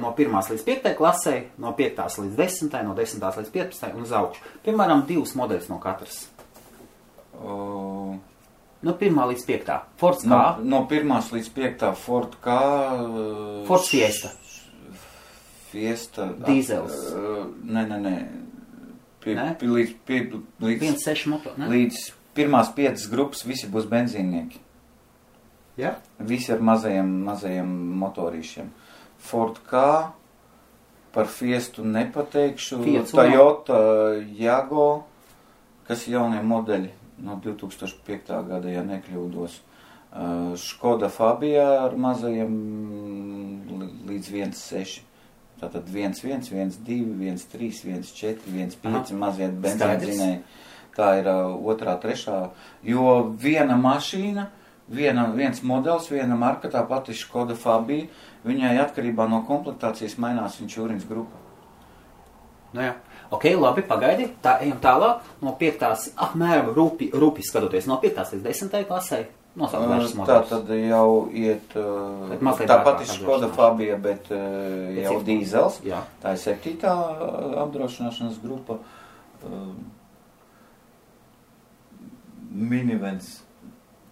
no pirmās līdz piektajai klasē, no piektās līdz desmitajai, no desmitās līdz piecpadsmitajai un uz augšu. Piemēram, divas modeļas no katras. Uh... No pirmā līdz piektā. Ford K. No, no pirmās līdz piektā Ford K. Uh... Ford Fiesta. Fiesta... Dīzels. Nē, nē, nē. Pie, nē? Pie, līdz, pie, līdz, viens seši moto, nē? Līdz pirmās piecas grupas visi būs benzīnieki. Jā? Visi ar mazajiem, mazajiem motorīšiem. Ford K. Par Fiestu nepateikšu. Fiat Toyota Yago, kas ir jaunie modeļi no divi tūkstoši piektā gada, ja nekļūdos. Škoda Fabia ar mazajiem līdz viens seši. Tātad viens, viens, viens, divi, viens, trīs, viens, četri, viens, pieci, maziet benzīnzinēji. Tā ir uh, otrā, trešā, jo viena mašīna, viena, viens modelis, viena marka, tā pati Škoda Fabia, viņai atkarībā no komplektācijas mainās viņa čūriņas grupa. Nu jā. Ok, labi, pagaidi, tā, ejam tālāk, no piektās, apmēram rupi, rupi skatoties, no piektās līdz desmitai klasei, nosaukt vēršas modelis. Tā tad jau iet, tā pati Škoda Fabia, bet uh, jau dīzels, jā. Tā ir septītā apdrošināšanas grupa, uh, minivens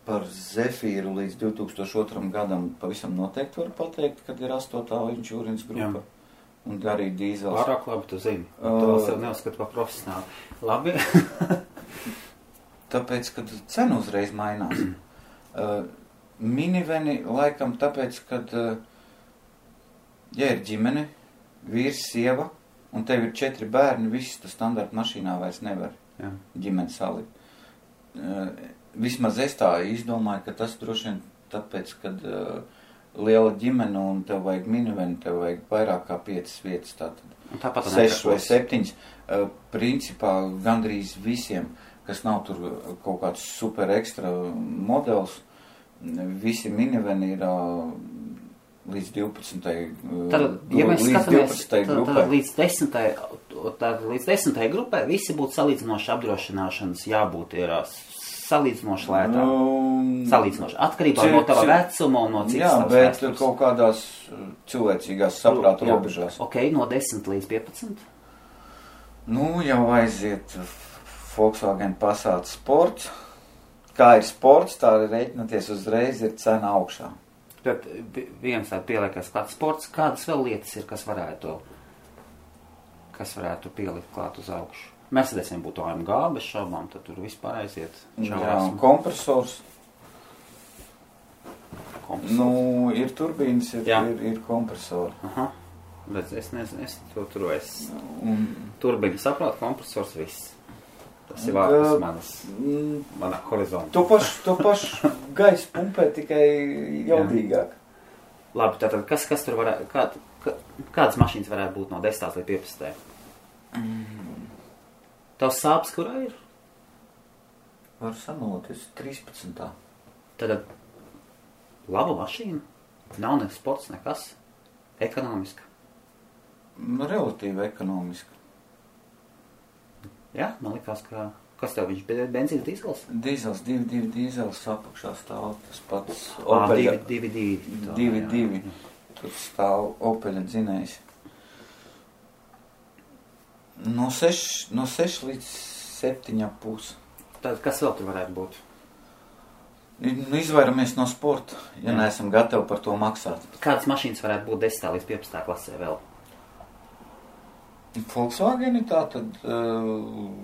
par Zefīru līdz divi tūkstoši otram gadam pavisam noteikti var pateikt, kad ir astotā insurance grupa. Jā. Un arī dīzels. Pārāk labi tu zini. Uh, tu vēl sev neuzskatu par profesionāli. Labi. Tāpēc, kad cena uzreiz mainās. uh, miniveni laikam tāpēc, kad, uh, ja ir ģimene, vīrs, sieva, un tev ir četri bērni, viss tu standarta mašīnā vairs nevar Jā. Ģimeni salikt. Uh, vismaz es tā izdomāju, ka tas droši vien tāpēc, kad... Uh, liela ģimene un tev vajag miniveni, tev vajag vairāk kā piecas vietas, tātad sešas vai septiņas. Uh, principā gandrīz visiem, kas nav tur kaut kāds super ekstra modelis, visi miniveni ir uh, līdz divpadsmitajai uh, ja līdz divpadsmitajai grupai. Tad līdz desmitajai, tad līdz desmitajai grupai visi būtu salīdzinoši apdrošināšanas jābūt ierās. Salīdzinoši lētā, um, salīdzinoši, atkarībā no tava vecuma un no citas jā, tavas vecums. Jā, bet kaut kādās cilvēcīgās saprāta robežās. Ok, no desmit līdz piecpadsmit? Nu, jau aiziet Volkswagen Passat sports. Kā ir sports, tā arī reiķinoties uzreiz ir cena augšā. Tad viens tā pieliekās klāt sports. Kādas vēl lietas ir, kas varētu, kas varētu pielikt klāt uz augšu? Mercedesiem būtu A M G, bez šaubām, tad tur vispār aiziet. Jā, un kompresors. kompresors. Nu, ir turbīnas, ir, ir, ir kompresori. Aha, bet es nezinu, es to turu, es... Un... Turbīna saprāt, kompresors, viss. Tas ir vārds manas, manā horizonta. To pašu, to pašu gaisa pumpē, tikai jaudīgāk. Labi, tātad, kas, kas tur varētu, kā, kā, kādas mašīnas varētu būt no desmitās līdz piecpadsmitajai? Tavs sāpes, kurā ir? Varu samaloties trīspadsmitā. Tad laba mašīna. Nav ne sports, nekas. Ekonomiska. Relatīvi ekonomiska. Jā, man likās, ka... Kas tev viņš? Benzīns, dīzels? Dīzels, divi, divi, dīzels. Apakšā stāv tas pats. Ā, divi, divi, divi. Divi, divi. Tur stāv Opeļa dzinējs. No seši, no seši līdz septiņā pūs. Tad kas vēl tur varētu būt? Nu, izvairamies no sporta, ja Jā. Neesam gatavi par to maksāt. Kādas mašīnas varētu būt desmitā līdz piecpadsmitajā klasē vēl? Volkswageni tātad, uh,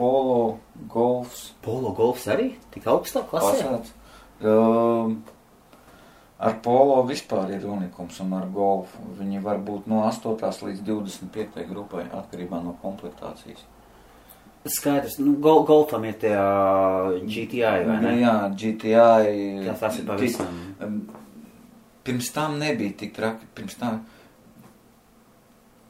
Polo, Golfs. Polo, Golfs arī? Tik augstā klasē? Pasāds. Uh, Ar polo vispār ir unikums un ar golfu. Viņi var būt no astotās līdz divdesmit piektajai grupai atkarībā no komplektācijas. Skaidrs, nu gol, golfam ir tie uh, G T I, vai ne? Jā, G T I. Tas tas ir pavisam. Pirms tam nebija tik traki, pirms tam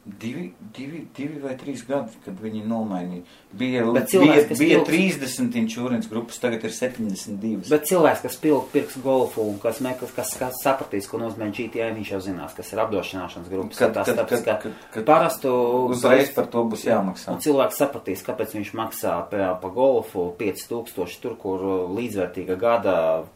divi, divi, divi vai trīs gadi, kad viņi nomainīja. Bija, cilvēks, bija, bija trīsdesmit insurance grupas, tagad ir septiņdesmit divi. Bet cilvēks, kas pilk, pirks golfu un kas, meklēs, kas, kas sapratīs, ko nozīmē G T I, viņš jau zinās, kas ir apdrošināšanas grupas. Kad, tās, kad, tāpēc, kad, kad, kad parastu, uzreiz par to būs jāmaksā. Un cilvēks sapratīs, kāpēc viņš maksā pa, pa golfu pieci tūkstoši tur, kur līdzvērtīga gada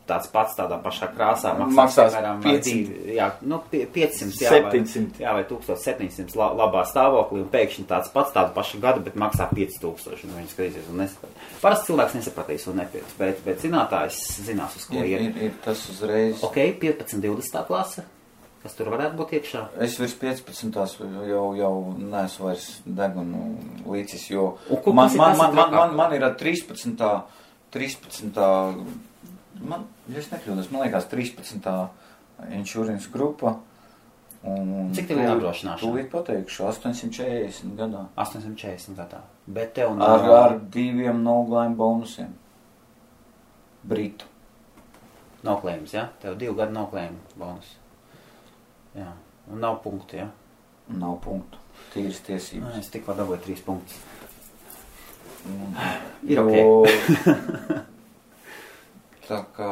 tāds pats tādā pašā krāsā maksā. piecsimt. Jā, nu, piecsimt, jā, septiņsimt. Vai, jā, vai tūkstoš septiņsimt la, labā stāvoklī un pēkšņi tāds pats tādu pašu gadu, bet maksā pieci tūkstoši, un viņš skatīsies un nesapratīs. Parasti cilvēks nesapratīs un nepirks, bet, bet zinātājs zinās, uz ko ir. Ir, ir, ir tas uzreiz. Ok, piecpadsmit, divdesmitā klase, kas tur varētu būt iekšā? Es virs piecpadsmitās jau, jau neesmu vairs degunu līdzis, jo un, man, man, man, man, man, man ir trīspadsmitā, trīspadsmitā, man, ja es nekļūdos, man liekas trīspadsmitā insurance grupa. Un cik tev ir apdrošināšana? Tūlīt pateikšu, astoņsimt četrdesmit gadā. astoņsimt četrdesmit gadā. Bet tev nav... Ar, ar diviem no-claim bonusiem. Britu. No-claims, jā? Ja? Tev divu gadu no-claim bonus. Jā. Un nav punkti, jā? Ja? Nav punktu. Tīras tiesības. Es tikko dabūju trīs punktus. Ir ok. Tā kā...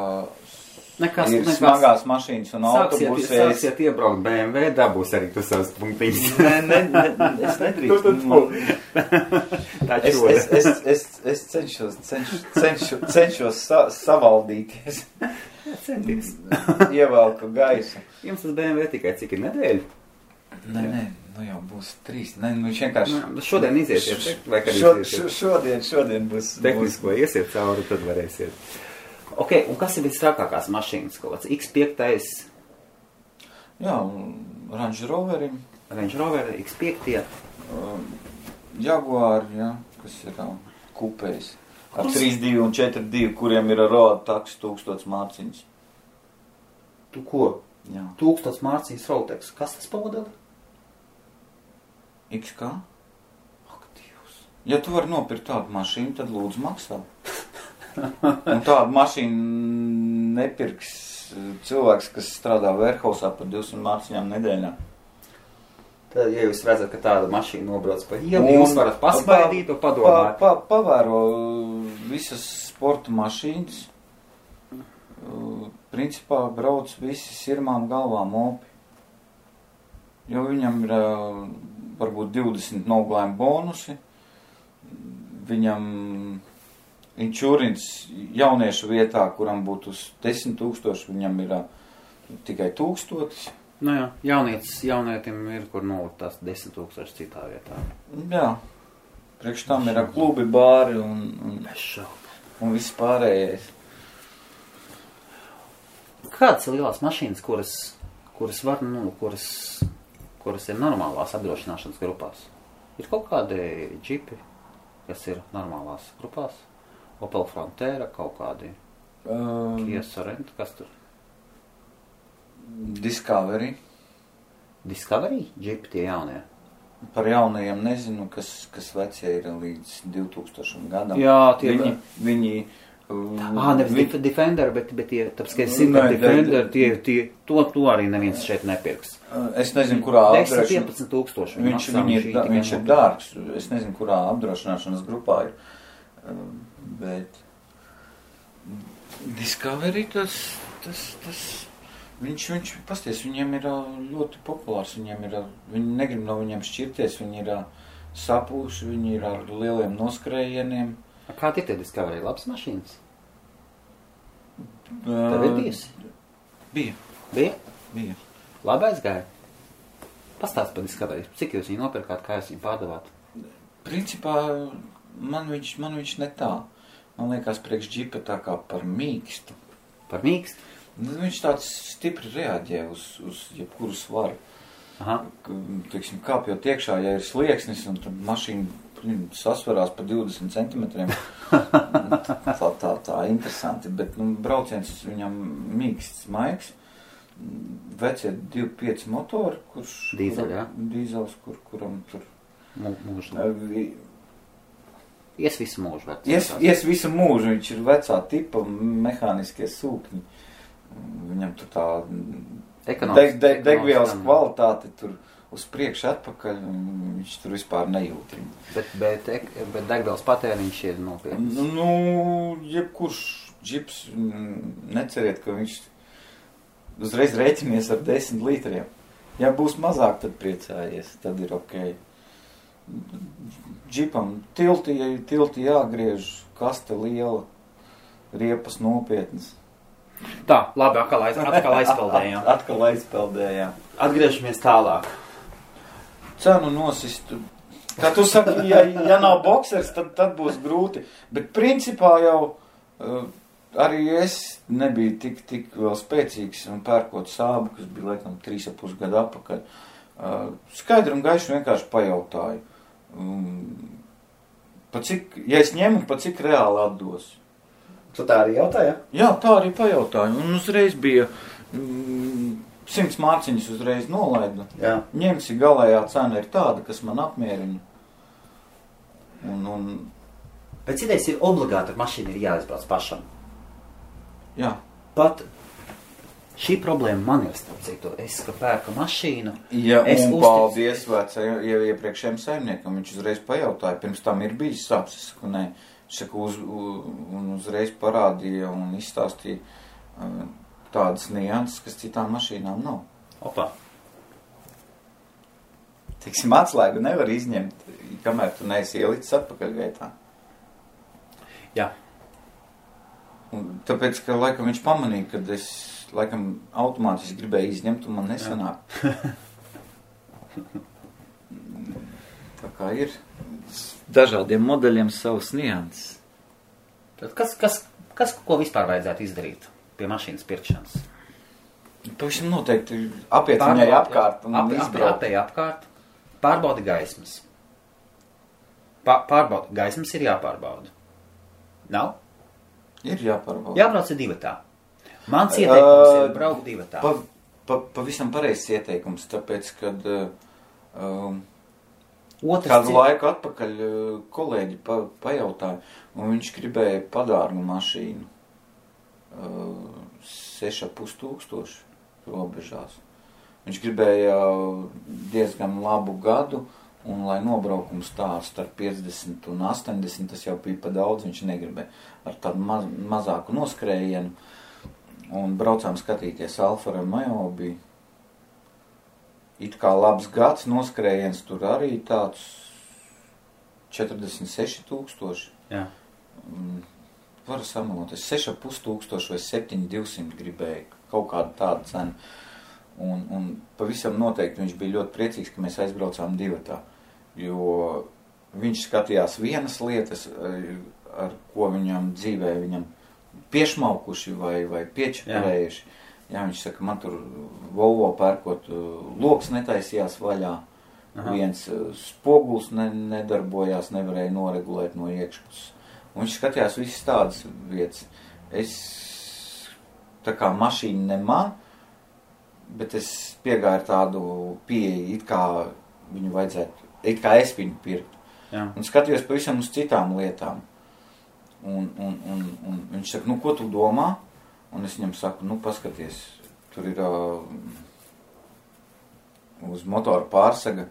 Nekas, ir nekas. Smagās mašīnas un autobusēs. Sāksiet iebraukt B M W, dabūs arī tu savas punktīņas. Nē, ne, ne, es nedrīkst. es, es, es, es, es cenšos, cenšos, cenšos, cenšos sa, savaldīties. Centies. Ievelku gaisu. Jums tas B M W tikai cik ir nedēļa? Nē, nē, nu jau būs trīs. Nē, nu vienkārši... Nā, šodien iziesiet, vai kad šo, iziesiet? Šodien, šodien būs... Tehnisko būs... iesiet cauri, tad varēsiet. Ok, un kas ir visstrakākās mašīnas? Kāds X pieci? Jā, Range Roveri. Range Roveri, X pieci. Uh, Jaguar, jā, kas ir uh, kupējs. Ar trīs divi un četri divi, kuriem ir road taks tūkstots mārciņas. Tu ko? Jā. Tūkstots mārciņas road taks. Kas tas pavadēl? X K. Ak, Dievs. Ja tu vari nopirkt tādu mašīnu, tad lūdzu maksā. Un tādu mašīnu nepirks cilvēks, kas strādā Verhausā par divsimt mārciņām nedēļā. Tad, ja jūs redzat, ka tāda mašīna nobrauc pa ielu, jūs varat pasbaidīt un padomāt. Pa, pa, pavēro visas sporta mašīnas. Principā brauc visi sirmām galvām opi. Jo viņam ir varbūt divdesmit noglājuma bonusi. Viņam... Insurance jauniešu vietā, kuram būtu uz desmit tūkstoši, viņam ir uh, tikai tūkstotis. Nu jā, jaunietis, jaunietim ir, kur nolikt tās desmit tūkstoši citā vietā. Jā, priekš tam ir uh, klubi, bāri un, un, un viss pārējais. Kādas ir lielās mašīnas, kuras, kuras var, nu, kuras, kuras ir normālās apdrošināšanas grupās? Ir kaut kādi džipi, kas ir normālās grupās? Opel Frontēra kaut kādi, um, Kia Sorento, kas tur? Discovery. Discovery? Jeep tie jaunie? Par jaunajiem nezinu, kas, kas vecie ir līdz divtūkstošiem gadam. Jā, tie viņi... viņi Ā, nevis vi... Defender, bet, bet tie, tāpēc, ka es zinu, ka Defender, tie, tie, to, to arī neviens šeit nepirks. Es nezinu, kurā apdrošināšanas... desmit piecpadsmit tūkstoši. Viņš, viņš, ir, viņš ir dārgs. Es nezinu, kurā apdrošināšanas grupā ir. Bet Discovery tas, tas, tas, viņš, viņš, pasties, viņiem ir ļoti populārs, viņiem ir, viņi negrib no viņiem šķirties, viņi ir sapūši, viņi ir ar lieliem noskrējieniem. Kādi ir tie Discovery, labas mašīnas? Uh, Tev ir bijusi? Bija. Bija? Bija. Labi aizgāja? Pastāst par Discovery, cik jūs viņu nopirkāt, kā jūs viņu pārdevāt? Principā... Man viņš, man viņš ne tā. Man liekas, priekš džipa tā kā par mīkstu. Par mīkstu? Viņš tāds stipri reaģē uz, uz jebkuru svaru. Aha. Teiksim, kāpjot iekšā, ja ir slieksnis, un tad mašīna sasverās pa divdesmit centimetriem. tā, tā, tā interesanti, bet nu, brauciens viņam mīksts maiks. Vecie divi pieci motori, kurš... Dīzel, jā. Dīzels, kur, kuram tur... Mūžīgi. Ies visu mūžu vecā. Ies, ies visu mūžu, viņš ir vecā tipa, mehāniskie sūkņi. Viņam tur tā deg, de, degvielas kvalitāte tur uz priekšu atpakaļ, viņš tur vispār nejūt. Bet, bet, bet degvielas patēriņš ir nopietns. Nu, jebkurš džips, neceriet, ka viņš uzreiz rēķinies ar desmit litriem. Ja būs mazāk, tad priecājies, tad ir okei. Džipam tilti, tilti jāgriež, kaste liela, riepas nopietnas. Tā, labi, atkal, aiz, atkal aizpeldējām. Atkal aizpeldējām. Atgriežamies tālāk. Cenu nosistu. Kā tu saki, ja, ja nav boksers, tad, tad būs grūti. Bet principā jau uh, arī es nebiju tik, tik vēl spēcīgs un pērkot sābu, kas bija laikam trīs ar pus gadu apakaļ. Uh, skaidri un gaiši vienkārši pajautāju. Um, pa cik, ja es ņemu, pa cik reāli atdos. Tu tā arī jautāji? Jā, tā arī pajautāju. Un uzreiz bija um, simts mārciņas uzreiz nolaidu. Jā. Ņemsi galējā cena ir tāda, kas man apmierina. Un, un... Bet citais ir obligāti, ar mašīnu ir jāizbrauc pašam. Jā. Pat Šī problēma man ir, starp citu, es, ka pērku mašīnu. Jā, ja, un paldies vecajam iepriekšējiem saimniekam, viņš uzreiz pajautāja, pirms tam ir bijis sāps, es saku, nē, saku, uz, un uzreiz parādīja un izstāstīja tādas nianses, kas citām mašīnām nav. Opa. Tiksim, atslēgu nevar izņemt, kamēr tu neesi ielicis atpakaļ gaitā. Jā. Un tāpēc, ka laikam viņš pamanīja, kad es laikam automātiski gribēju izņemt, un man nesanāk. Tā kā ir dažādiem modeļiem savas nianses. Tad kas, kas, kas, ko vispār vajadzētu izdarīt pie mašīnas pirkšanas? Pavisam noteikti apiet viņai apkārt un ap, izbraukt. Apiet apkārt, pārbaudi gaismas. Pa, pārbaudi, gaismas ir jāpārbauda. Nav? Ir jāpārbauda. Jābrauc divatā. Mans ieteikums uh, ir braukt divatā. Pa, pa, pavisam pareizs ieteikums, tāpēc, kad uh, kādu laiku atpakaļ kolēģi pa, pajautāja, un viņš gribēja padārgu mašīnu. Uh, seši ar pus tūkstoši robežās. Viņš gribēja diezgan labu gadu, un lai nobraukums tāds ar piecdesmit un astoņdesmit, tas jau bija pa daudz, viņš negribēja ar tādu maz, mazāku noskrējienu. Un braucām skatīties Alfa Romeo, bija it kā labs gads, noskrējiens tur arī tāds četrdesmit seši tūkstoši. Jā. Un varu samalot, es seši ar pus tūkstoši vai septiņi divsimt gribēju, kaut kādu tādu cenu. Un, un pavisam noteikti viņš bija ļoti priecīgs, ka mēs aizbraucām divatā, jo viņš skatījās vienas lietas, ar ko viņam dzīvē viņam piešmaukuši vai, vai piečupējuši. Jā. Jā, viņš saka, man tur Volvo pērkot loks netaisījās vaļā, aha, viens spoguls ne, nedarbojās, nevarēja noregulēt no iekšpuses. Un viņš skatījās visas tādas vietas. Es, tā kā mašīna ne man, bet es piegāju tādu pieeju, it kā viņu vajadzētu, it kā es viņu pirktu. Jā. Un skatījos pavisam uz citām lietām. Un, un, un, un viņš saka, nu, ko tu domā? Un es viņam saku, nu, paskaties, tur ir uh, uz motora pārsaga.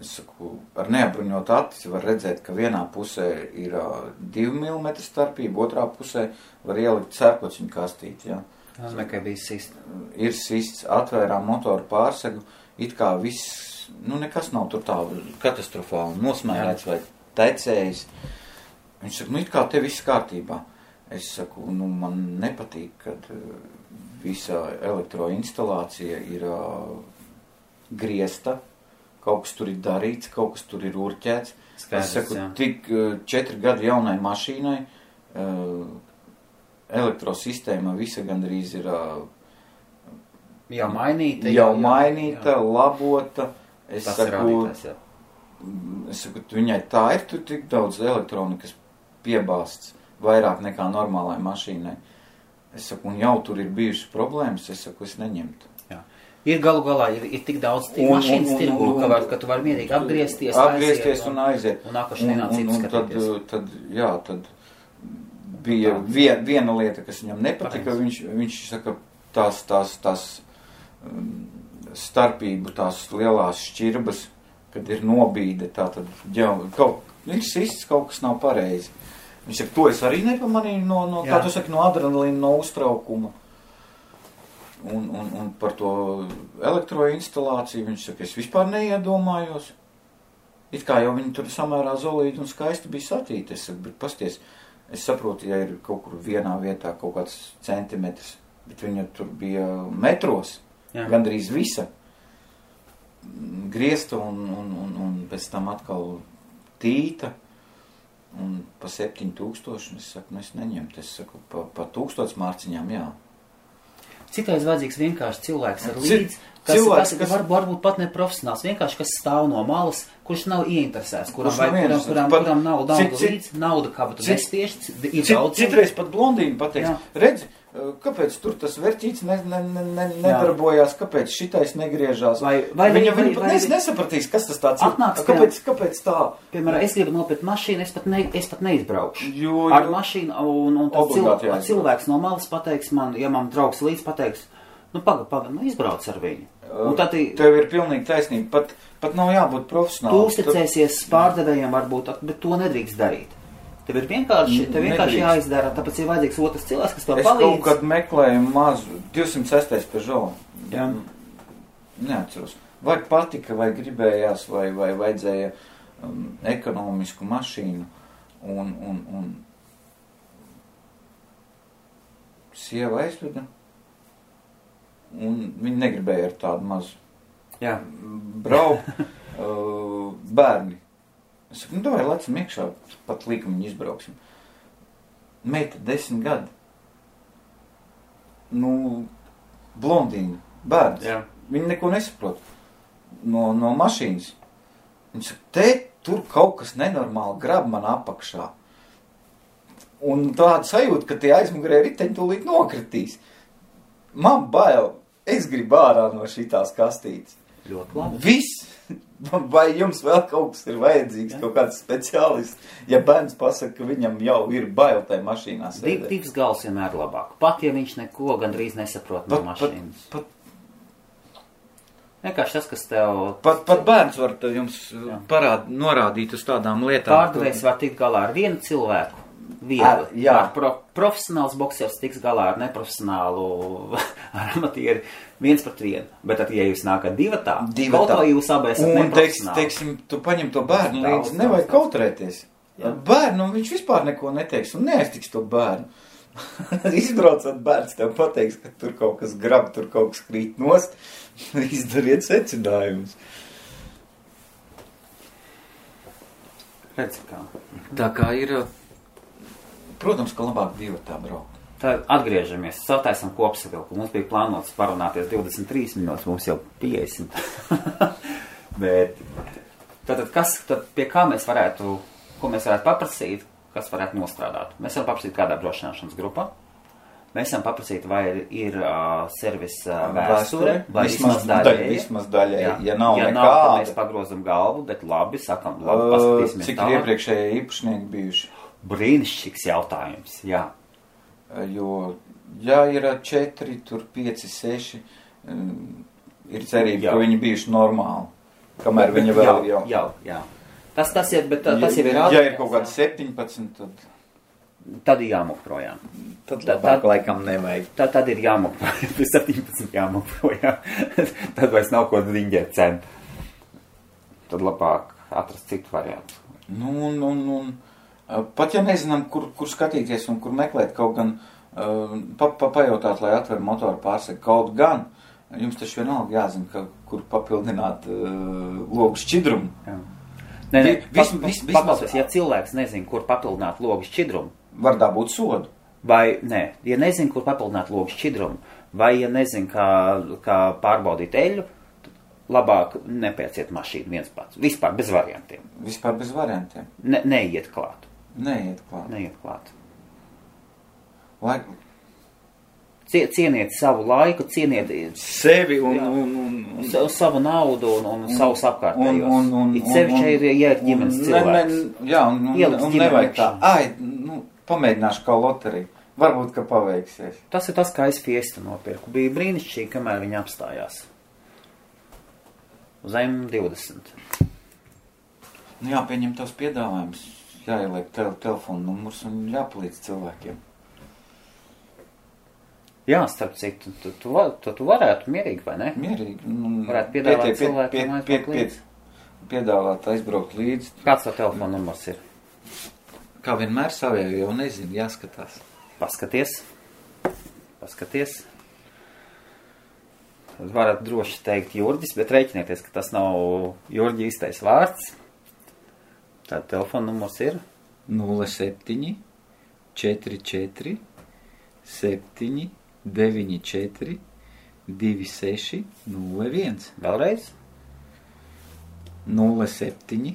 Es saku, ar neapbruņot acis var redzēt, ka vienā pusē ir uh, divi milimetri starpība, otrā pusē var ielikt cērkociņu kastīti. Ja? Zinu, ka bija sists. Ir sists, atvērām motoru pārsegu, it kā viss, nu nekas nav tur tā katastrofāli nosmērēts vai tecējis. Viņš saka, nu it kā te viss kārtībā. Es saku, nu man nepatīk, kad uh, visa elektroinstalācija ir uh, griesta. Kaut kas tur ir darīts, kaut kas tur ir urķēts. Skaidrs, es saku, jā. Tik četri gadu jaunai mašīnai elektrosistēma visa gandrīz ir jau mainīta, jau, jau mainīta, jau. labota. Es Tas saku, es saku, viņai tā ir tur tik daudz elektronikas piebāsts, vairāk nekā normālai mašīnai. Es saku, un jau tur ir bijušas problēmas, es saku, es neņemtu. Ir galu galā, ir, ir tik daudz tik mašīnas tirgu, ka, var, ka tu vari mierīgi apgriezties, apgriezties aiziet, un, un aiziet. Un nākoši nenācīt skatīties. Un tad, tad, jā, tad bija viena, viena lieta, kas viņam nepatika, viņš, viņš saka, tās, tās, tās starpību, tās lielās šķirbas, kad ir nobīde, tā tad, jā, kaut, viņš viss kaut kas nav pareizi. Viņš saka, to es arī nepamanīju, no, no, kā tu saki, no adrenalīna, no uztraukuma. Un, un, un par to elektroinstalāciju viņš saka, es vispār neiedomājos. It kā jau viņi tur samērā zolīti un skaisti bija satīti. Es saku, bet pasties, es saprotu, ja ir kaut kur vienā vietā kaut kāds centimetrs, bet viņa tur bija metros, jā, gandrīz visa. Griezta un, un, un, un pēc tam atkal tīta. Un pa septiņu tūkstošu, es saku, es neņemtu. Es saku, pa, pa tūkstots mārciņām, jā. Citais vajadzīgs vienkārši cilvēks ar līdzi, kas, cilvēks, kas, kas var, varbūt pat ne profesionāls, vienkārši kas stāv no malas, kurš nav ieinteresēts, kuram, vai, kuram, kuram, pat, kuram nav daudz līdzi, nauda kā tu nespieši, ir daudz. Citreiz pat blondīni pateiks, redzi, kāpēc tur tas vērtīts ne, ne, ne, nedarbojās, kāpēc šitais negriežās, vai, vai, viņa, vai, viņa pat vai, nes, nesapratīs, kas tas tāds atnāks, ir, kāpēc, kāpēc tā. Piemēram, es gribu nopiet mašīnu, es pat, ne, es pat neizbraukšu jo, jo, ar mašīnu, un, un tad cilvēks no malas pateiks man, ja man draugs līdz pateiks, Nu, paga, paga, nu, izbrauc ar viņu. Un tad... Tev ir pilnīgi taisnība, pat, pat nav jābūt profesionāli. Tu uzticēsies pārdevējiem varbūt, bet to nedrīkst darīt. Tev ir vienkārši, tev vienkārši jāizdara, tāpēc ir vajadzīgs otrs cilvēks, kas to palīdz. Es kaut kad meklēju mazu, divi simti sestais Peugeot. Jā. Neatceros. Vai patika, vai gribējās, vai, vai vajadzēja um, ekonomisku mašīnu un, un, un... sieva aizveda. Un viņi negribēja ar tādu mazu. Jā. Braukt uh, bērni. Es saku, nu, davai, lecam iekšā, pat līkam viņu izbrauksim. Meita, desmit gadi. Nu, blondīna, bērns. Jā. Viņi neko nesaprot no, no mašīnas. Viņi saka, te, tur kaut kas nenormāli grab man apakšā. Un tāda sajūta, ka tie aizmugurē riteņi tūlīt nokritīs. Man bail, es gribu ārā no šitās kastītes. Ļoti labi. Viss. Vai jums vēl kaut kas ir vajadzīgs, ja? Kaut kāds speciālists? Ja bērns pasaka, ka viņam jau ir bail tai mašīnā sēdē. Divs gals vienmēr labāk. Pat, ja viņš neko gandrīz nesaprot pat, no mašīnas. Pat, pat, vienkārši tas, kas tev... Pat, pat bērns var tev jums parād, norādīt uz tādām lietām. Pārdevējs var tikt galā ar vienu cilvēku. Viegli. Jā. Ar pro, profesionāls boksers tiks galā ar neprofesionālu armatieri viens pret vienu. Bet, at, ja jūs nākat divatā, kaut vai jūs abi esat neprofesionāli. Un, teiksim, tu paņem to bērnu līdz, nevajag kautrēties. Bērnu, viņš vispār neko neteiks un neaiztiks to bērnu. Izbraucot bērns, tev pateiks, ka tur kaut kas grab, tur kaut kas krīt nost. Izdariet secinājumus. Redz kā. Tā kā ir... Protams, ka labāk divatā braukt. Tad atgriežamies, sataisam kopsavilku. Mums bija plānots parunāties divdesmit trīs minūtes, mums jau piecdesmit. Bet tātad, kas, tad pie kā mēs varētu, ko mēs varētu paprasīt, kas varētu nostrādāt? Mēs varam paprasīt kādā brošināšanas grupā. Mēs varam paprasīt, vai ir uh, servisa vēsture, vai vismaz daļēji. Vismaz daļēji, ja nav nekāda. Ja nav, tad mēs pagrozam galvu, bet labi, sakam, labi, paskatīsimies. Cik ir iepriekšējie īpašnieki bijuši? Brīnišķīgs jautājums, jā. Jo, jā, ir četri, tur pieci, seši, ir cerība, jā. Ka viņi bijuši normāli, kamēr bet, viņa vēl jau. Jā, jā. Tas, tas ir, bet tā, tas jau ir rādītājs. Ja ir kaut kāds septiņpadsmit, tad... Tad ir jāmuk projām. Tad labāk tad, laikam nevajag. Tad, tad ir jāmuk projām, septiņpadsmit jāmuk projām. Tad vairs nav ko diņģēt cent. Tad labāk atrast citu variantu. Nu, nu, nu... Pat ja nezinām, kur, kur skatīties un kur meklēt, kaut gan uh, pa, pa, pajautāt, lai atver motoru pārsegu, kaut gan jums taču vienalga jāzina, ka, kur papildināt uh, logu šķidrumu. Jā. Nē, nē, vis, vis, vis, paklausies, ja cilvēks nezin, kur papildināt logu šķidrumu. Var dabūt sodu. Vai, nē, ja nezin, kur papildināt logu šķidrumu, vai ja nezin, kā, kā pārbaudīt eļu, labāk nepieciet mašīnu viens pats. Vispār bez variantiem. Vispār bez variantiem. Ne, neiet klāt. Neiet klāt. Neiet klāt. Lai... Cie, cieniet savu laiku, cieniet... Sevi un... Jā, un, un, un sa, savu naudu un, un, un savus apkārtējos. Un, un, un, it sevišķi ir, ja ir ģimenes un, cilvēks. Ne, jā, un, un, un nevajag tā. Ai, nu, pamēģināšu kā loteriju. Varbūt, ka paveiksies. Tas ir tas, kā es Fiestu nopirku. Bija brīnišķīgi, kamēr viņi apstājās. Uz M divdesmit. Nu jā, pieņem tavs piedāvājums. Jāieliek tel telefonu numurs un jāpalīdz cilvēkiem. Jā, starp citu, tu, tu, tu, tu varētu mierīgi, vai ne? Mierīgi. Nu, varētu piedāvāt pie, pie, cilvēkiem pie, pie, pie, pie, piedāvāt aizbraukt līdz. Kāds to telefonu numurs ir? Kā vienmēr savēju, jau nezinu, jāskatās. Paskaties. Paskaties. Varat droši teikt Jurģis, bet reiķinieties, ka tas nav Jurģi īstais vārds. Tad telefona numurs ir nulle septiņi četri četri septiņi deviņi četri divi seši nulle viens. Vēlreiz. nulle septiņi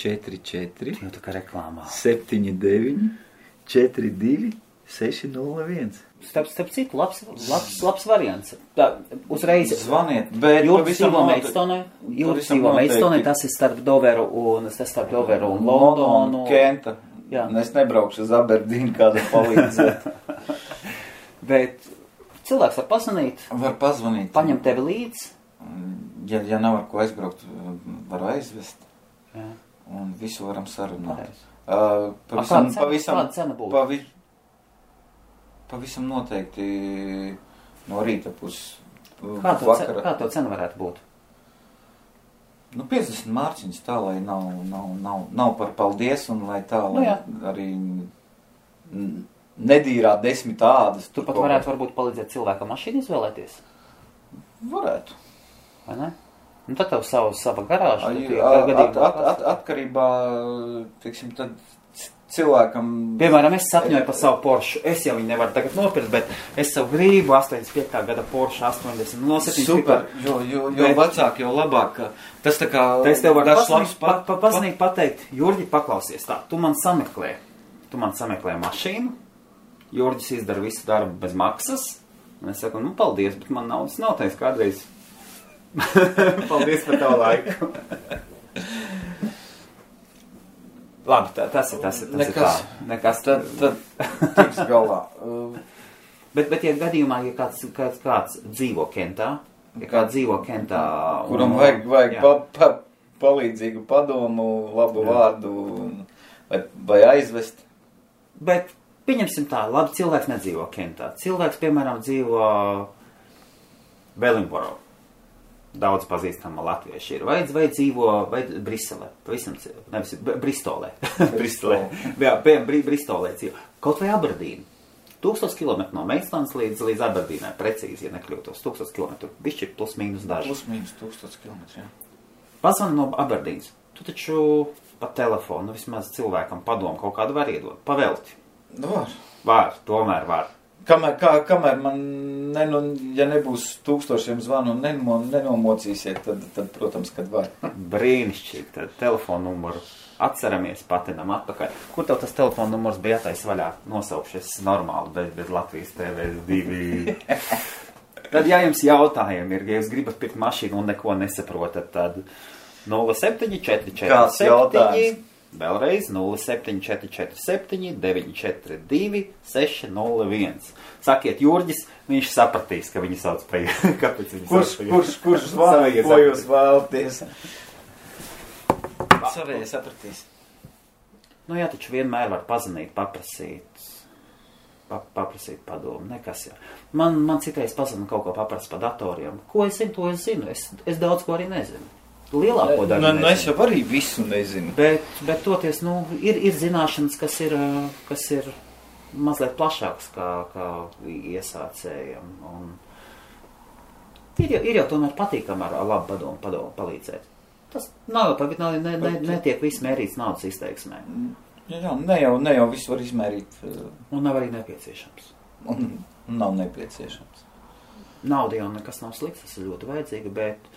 četri četri nu, tā kā reklāmā. septiņi deviņi četri divi seši nulle viens. Starp, starp citu, labs, labs, labs variants. Tā, uzreiz zvaniet, bet Jurģis Ivo Meistonē, tas ir starp Doveru un, tas starp Doveru un Londonu. Kenta. Jā. Es nebraukšu uz Aberdīnu kādu palīdzēt. Bet Cilvēks var pazvanīt, var pazvanīt, paņem tevi līdz. Ja, ja nav ar ko aizbraukt, var aizvest. Jā. Un visu varam sarunāt. Uh, pavisam, A, pavisam, kāda cena būtu? Pavi, pavisam noteikti no rīta puses. Kā, kā to cena varētu būt? Nu, piecdesmit mārciņas tā, lai nav, nav, nav, nav par paldies, un lai tā, lai nu, arī nedīrā desmit ādas. Tur pat varētu varbūt palīdzēt cilvēkam mašīnu izvēlēties? Varētu. Vai ne? Nu, tad tev savu, sava garāža. At, at, at, atkarībā, teiksim, tad cilvēkam... Piemēram, es sapņoju par savu Porsche. Es jau viņu nevaru tagad nopirkt, bet es savu gribu astoņdesmit piektā gada Porsche astoņdesmit. No super, jo, jo, jo bet... vecāk, jo labāk. Tas tā kā... Tā es tev varu pazinīt, pa, pa, pazinīt pateikt, Jurģi, paklausies tā, tu man sameklē. Tu man sameklē mašīnu, Jurģis izdara visu darbu bez maksas. Un es saku, nu paldies, bet man naudas nav taisa kādreiz. Paldies par tavu laiku. Labi, tā, tas ir, tas ir, tas nekas, ir tā. Nekas. Tad, tad tiks galā. bet, bet, ja gadījumā, ja kāds, kāds, kāds dzīvo Kentā, ja kāds dzīvo Kentā... Kuram un, vajag, vajag pa, pa, palīdzīgu padomu, labu jā. Vārdu, un, vai, vai aizvest. Bet, pieņemsim tā, labi, cilvēks nedzīvo Kentā. Cilvēks, piemēram, dzīvo Bellingborā. Daudz pazīstama latvieši ir. Vai, vai dzīvo, vai Briselē, pavisam, nevis, Bristolē. Bristolē. Jā, bri, Bristolē dzīvo. Kaut vai Aberdīna. Tūkstos kilometru no Meislands līdz, līdz Aberdīnai, precīzi, ja nekļūtos. Tūkstos kilometru, višķi plus mīnus daži. Plus mīnus tūkstos kilometru, jā. Pazvani no Aberdīnas. Tu taču pa telefonu, vismaz cilvēkam padomu kaut kādu var iedot. Pavelti. Var. Var, tomēr var. Kamēr, kā, kamēr man, neno, ja nebūs tūkstošiem zvanu un neno, nenomocīsiet, tad, tad, protams, kad var. Brīnišķīgi, tad telefonu numuru atceramies, patinam atpakaļ. Kur tev tas telefonu numurs bija jātais vaļā nosaukšies normāli, bez, bez Latvijas T V divi? Tad, ja jums jautājumi ir, ja jūs gribat pirkt mašīnu un neko nesaprotat, tad nulle septiņi četri četri septiņi. Kāds jautājums? Vēlreiz nulle septiņi četri četri septiņi deviņi četri divi seši nulle viens. Sakiet, Jurģis, viņš sapratīs, ka viņi sauc par kāpēc viņi kurš, sauc par kurš, kurš zvana, ko jūs vēlties. Savējie sapratīs. Nu jā, taču vienmēr var pazanīt, paprasīt, pa, paprasīt padomu, nekas jā. Man, man citreiz pazana kaut ko paprast pa datoriem. Ko es zinu, to es zinu, es, es daudz ko arī nezinu. Lielāko daļu nezinu. Nu, es jau arī visu nezinu. Bet, bet toties, nu, ir, ir zināšanas, kas ir, kas ir mazliet plašāks kā, kā iesācējiem. Un ir, ir jau tomēr patīkam ar labu padomu, padomu palīdzēt. Tas nav, tagad nav, ne, ne, netiek viss mērīts naudas izteiksmē. Jā, ne jau, ne jau visu var izmērīt. Un nav arī nepieciešams. Un nav nepieciešams. Nauda jau nekas nav slikts, tas ir ļoti vajadzīga, bet...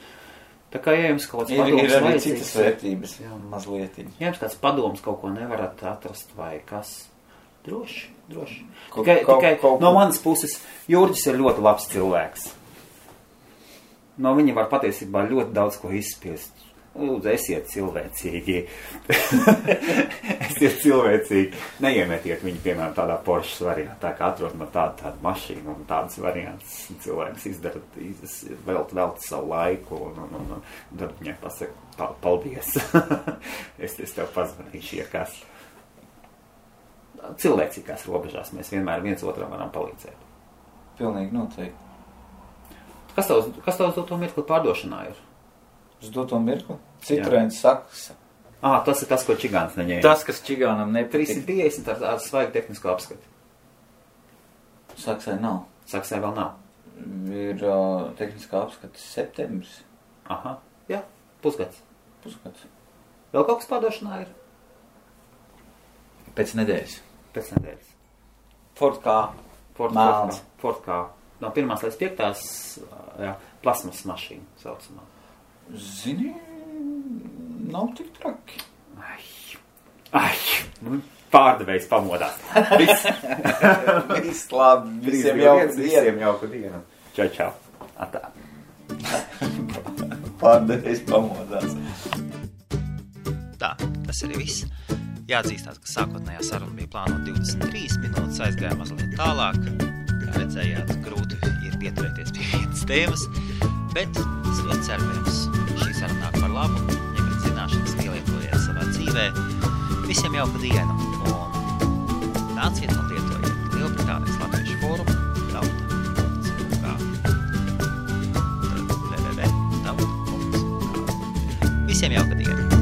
Tā kā, ja jums kaut kāds ir, padoms ir arī vajadzīgs, citas vērtības, jā, mazlietiņi. Ja jums kāds padoms kaut ko nevarat atrast vai kas, droši, droši. Kaut, tikai kaut, tikai kaut, no manas puses Jurģis ir ļoti labs cilvēks. No viņa var patiesībā ļoti daudz ko izspiest. Lūdzu, esiet cilvēcīgi. Esiet cilvēcīgi. Neiemetiet viņu, piemēram, tādā Porsches variantā, kā atrod man tādu, tādu mašīnu un tādas variants. Cilvēks izdara, iz, velt, velt savu laiku un, un, un, un tad viņai pasaka, paldies. es, es tev pazvanīšu, ja kas. Cilvēcīgās robežās mēs vienmēr viens otram varam palīdzēt. Pilnīgi noteikti. Kas tavs, kas tavs to mirkli pārdošanā ir? Uz doto mirkli? Citroën Saxo. Ah, tas ir tas, ko Čigāns neņēma. Tas, kas Čigānam nepatīk. trīs piecdesmit ar, ar svaigu tehnisko apskati. Saksai nav. Saksai vēl nav. Ir uh, tehniskā apskata septembris. Aha, jā, pusgads. Pusgads. Vēl kaut kas pārdošanā ir? Pēc nedēļas. Pēc nedēļas. Ford K. Ford K. Ford K. No pirmās līdz piektās jā, plasmas mašīna saucamā. Zini, nav tik traki. Ai, ai, pārdevējs pamodās. Viss. Viss labi. Visiem jauku dienu. Visiem jauku dienu. Čau, čau. Atā. Pārdevējs pamodās. Tā, tas arī viss. Jāatzīstās, ka sākotnējā saruna bija plānota divdesmit trīs minūtes, aizgāja mazliet tālāk. Kā redzējāt, grūti grūti pieturēties pie vienas tēmas, bet es ļoti ceru, ka jums šī saruna nāk par labu, ņemiet zināšanas, pielietojiet savā dzīvē. Visiem jauka diena un nāciet un lietojiet Lielbritānijas latviešu forumu tauta punkt u k. Visiem jauka diena!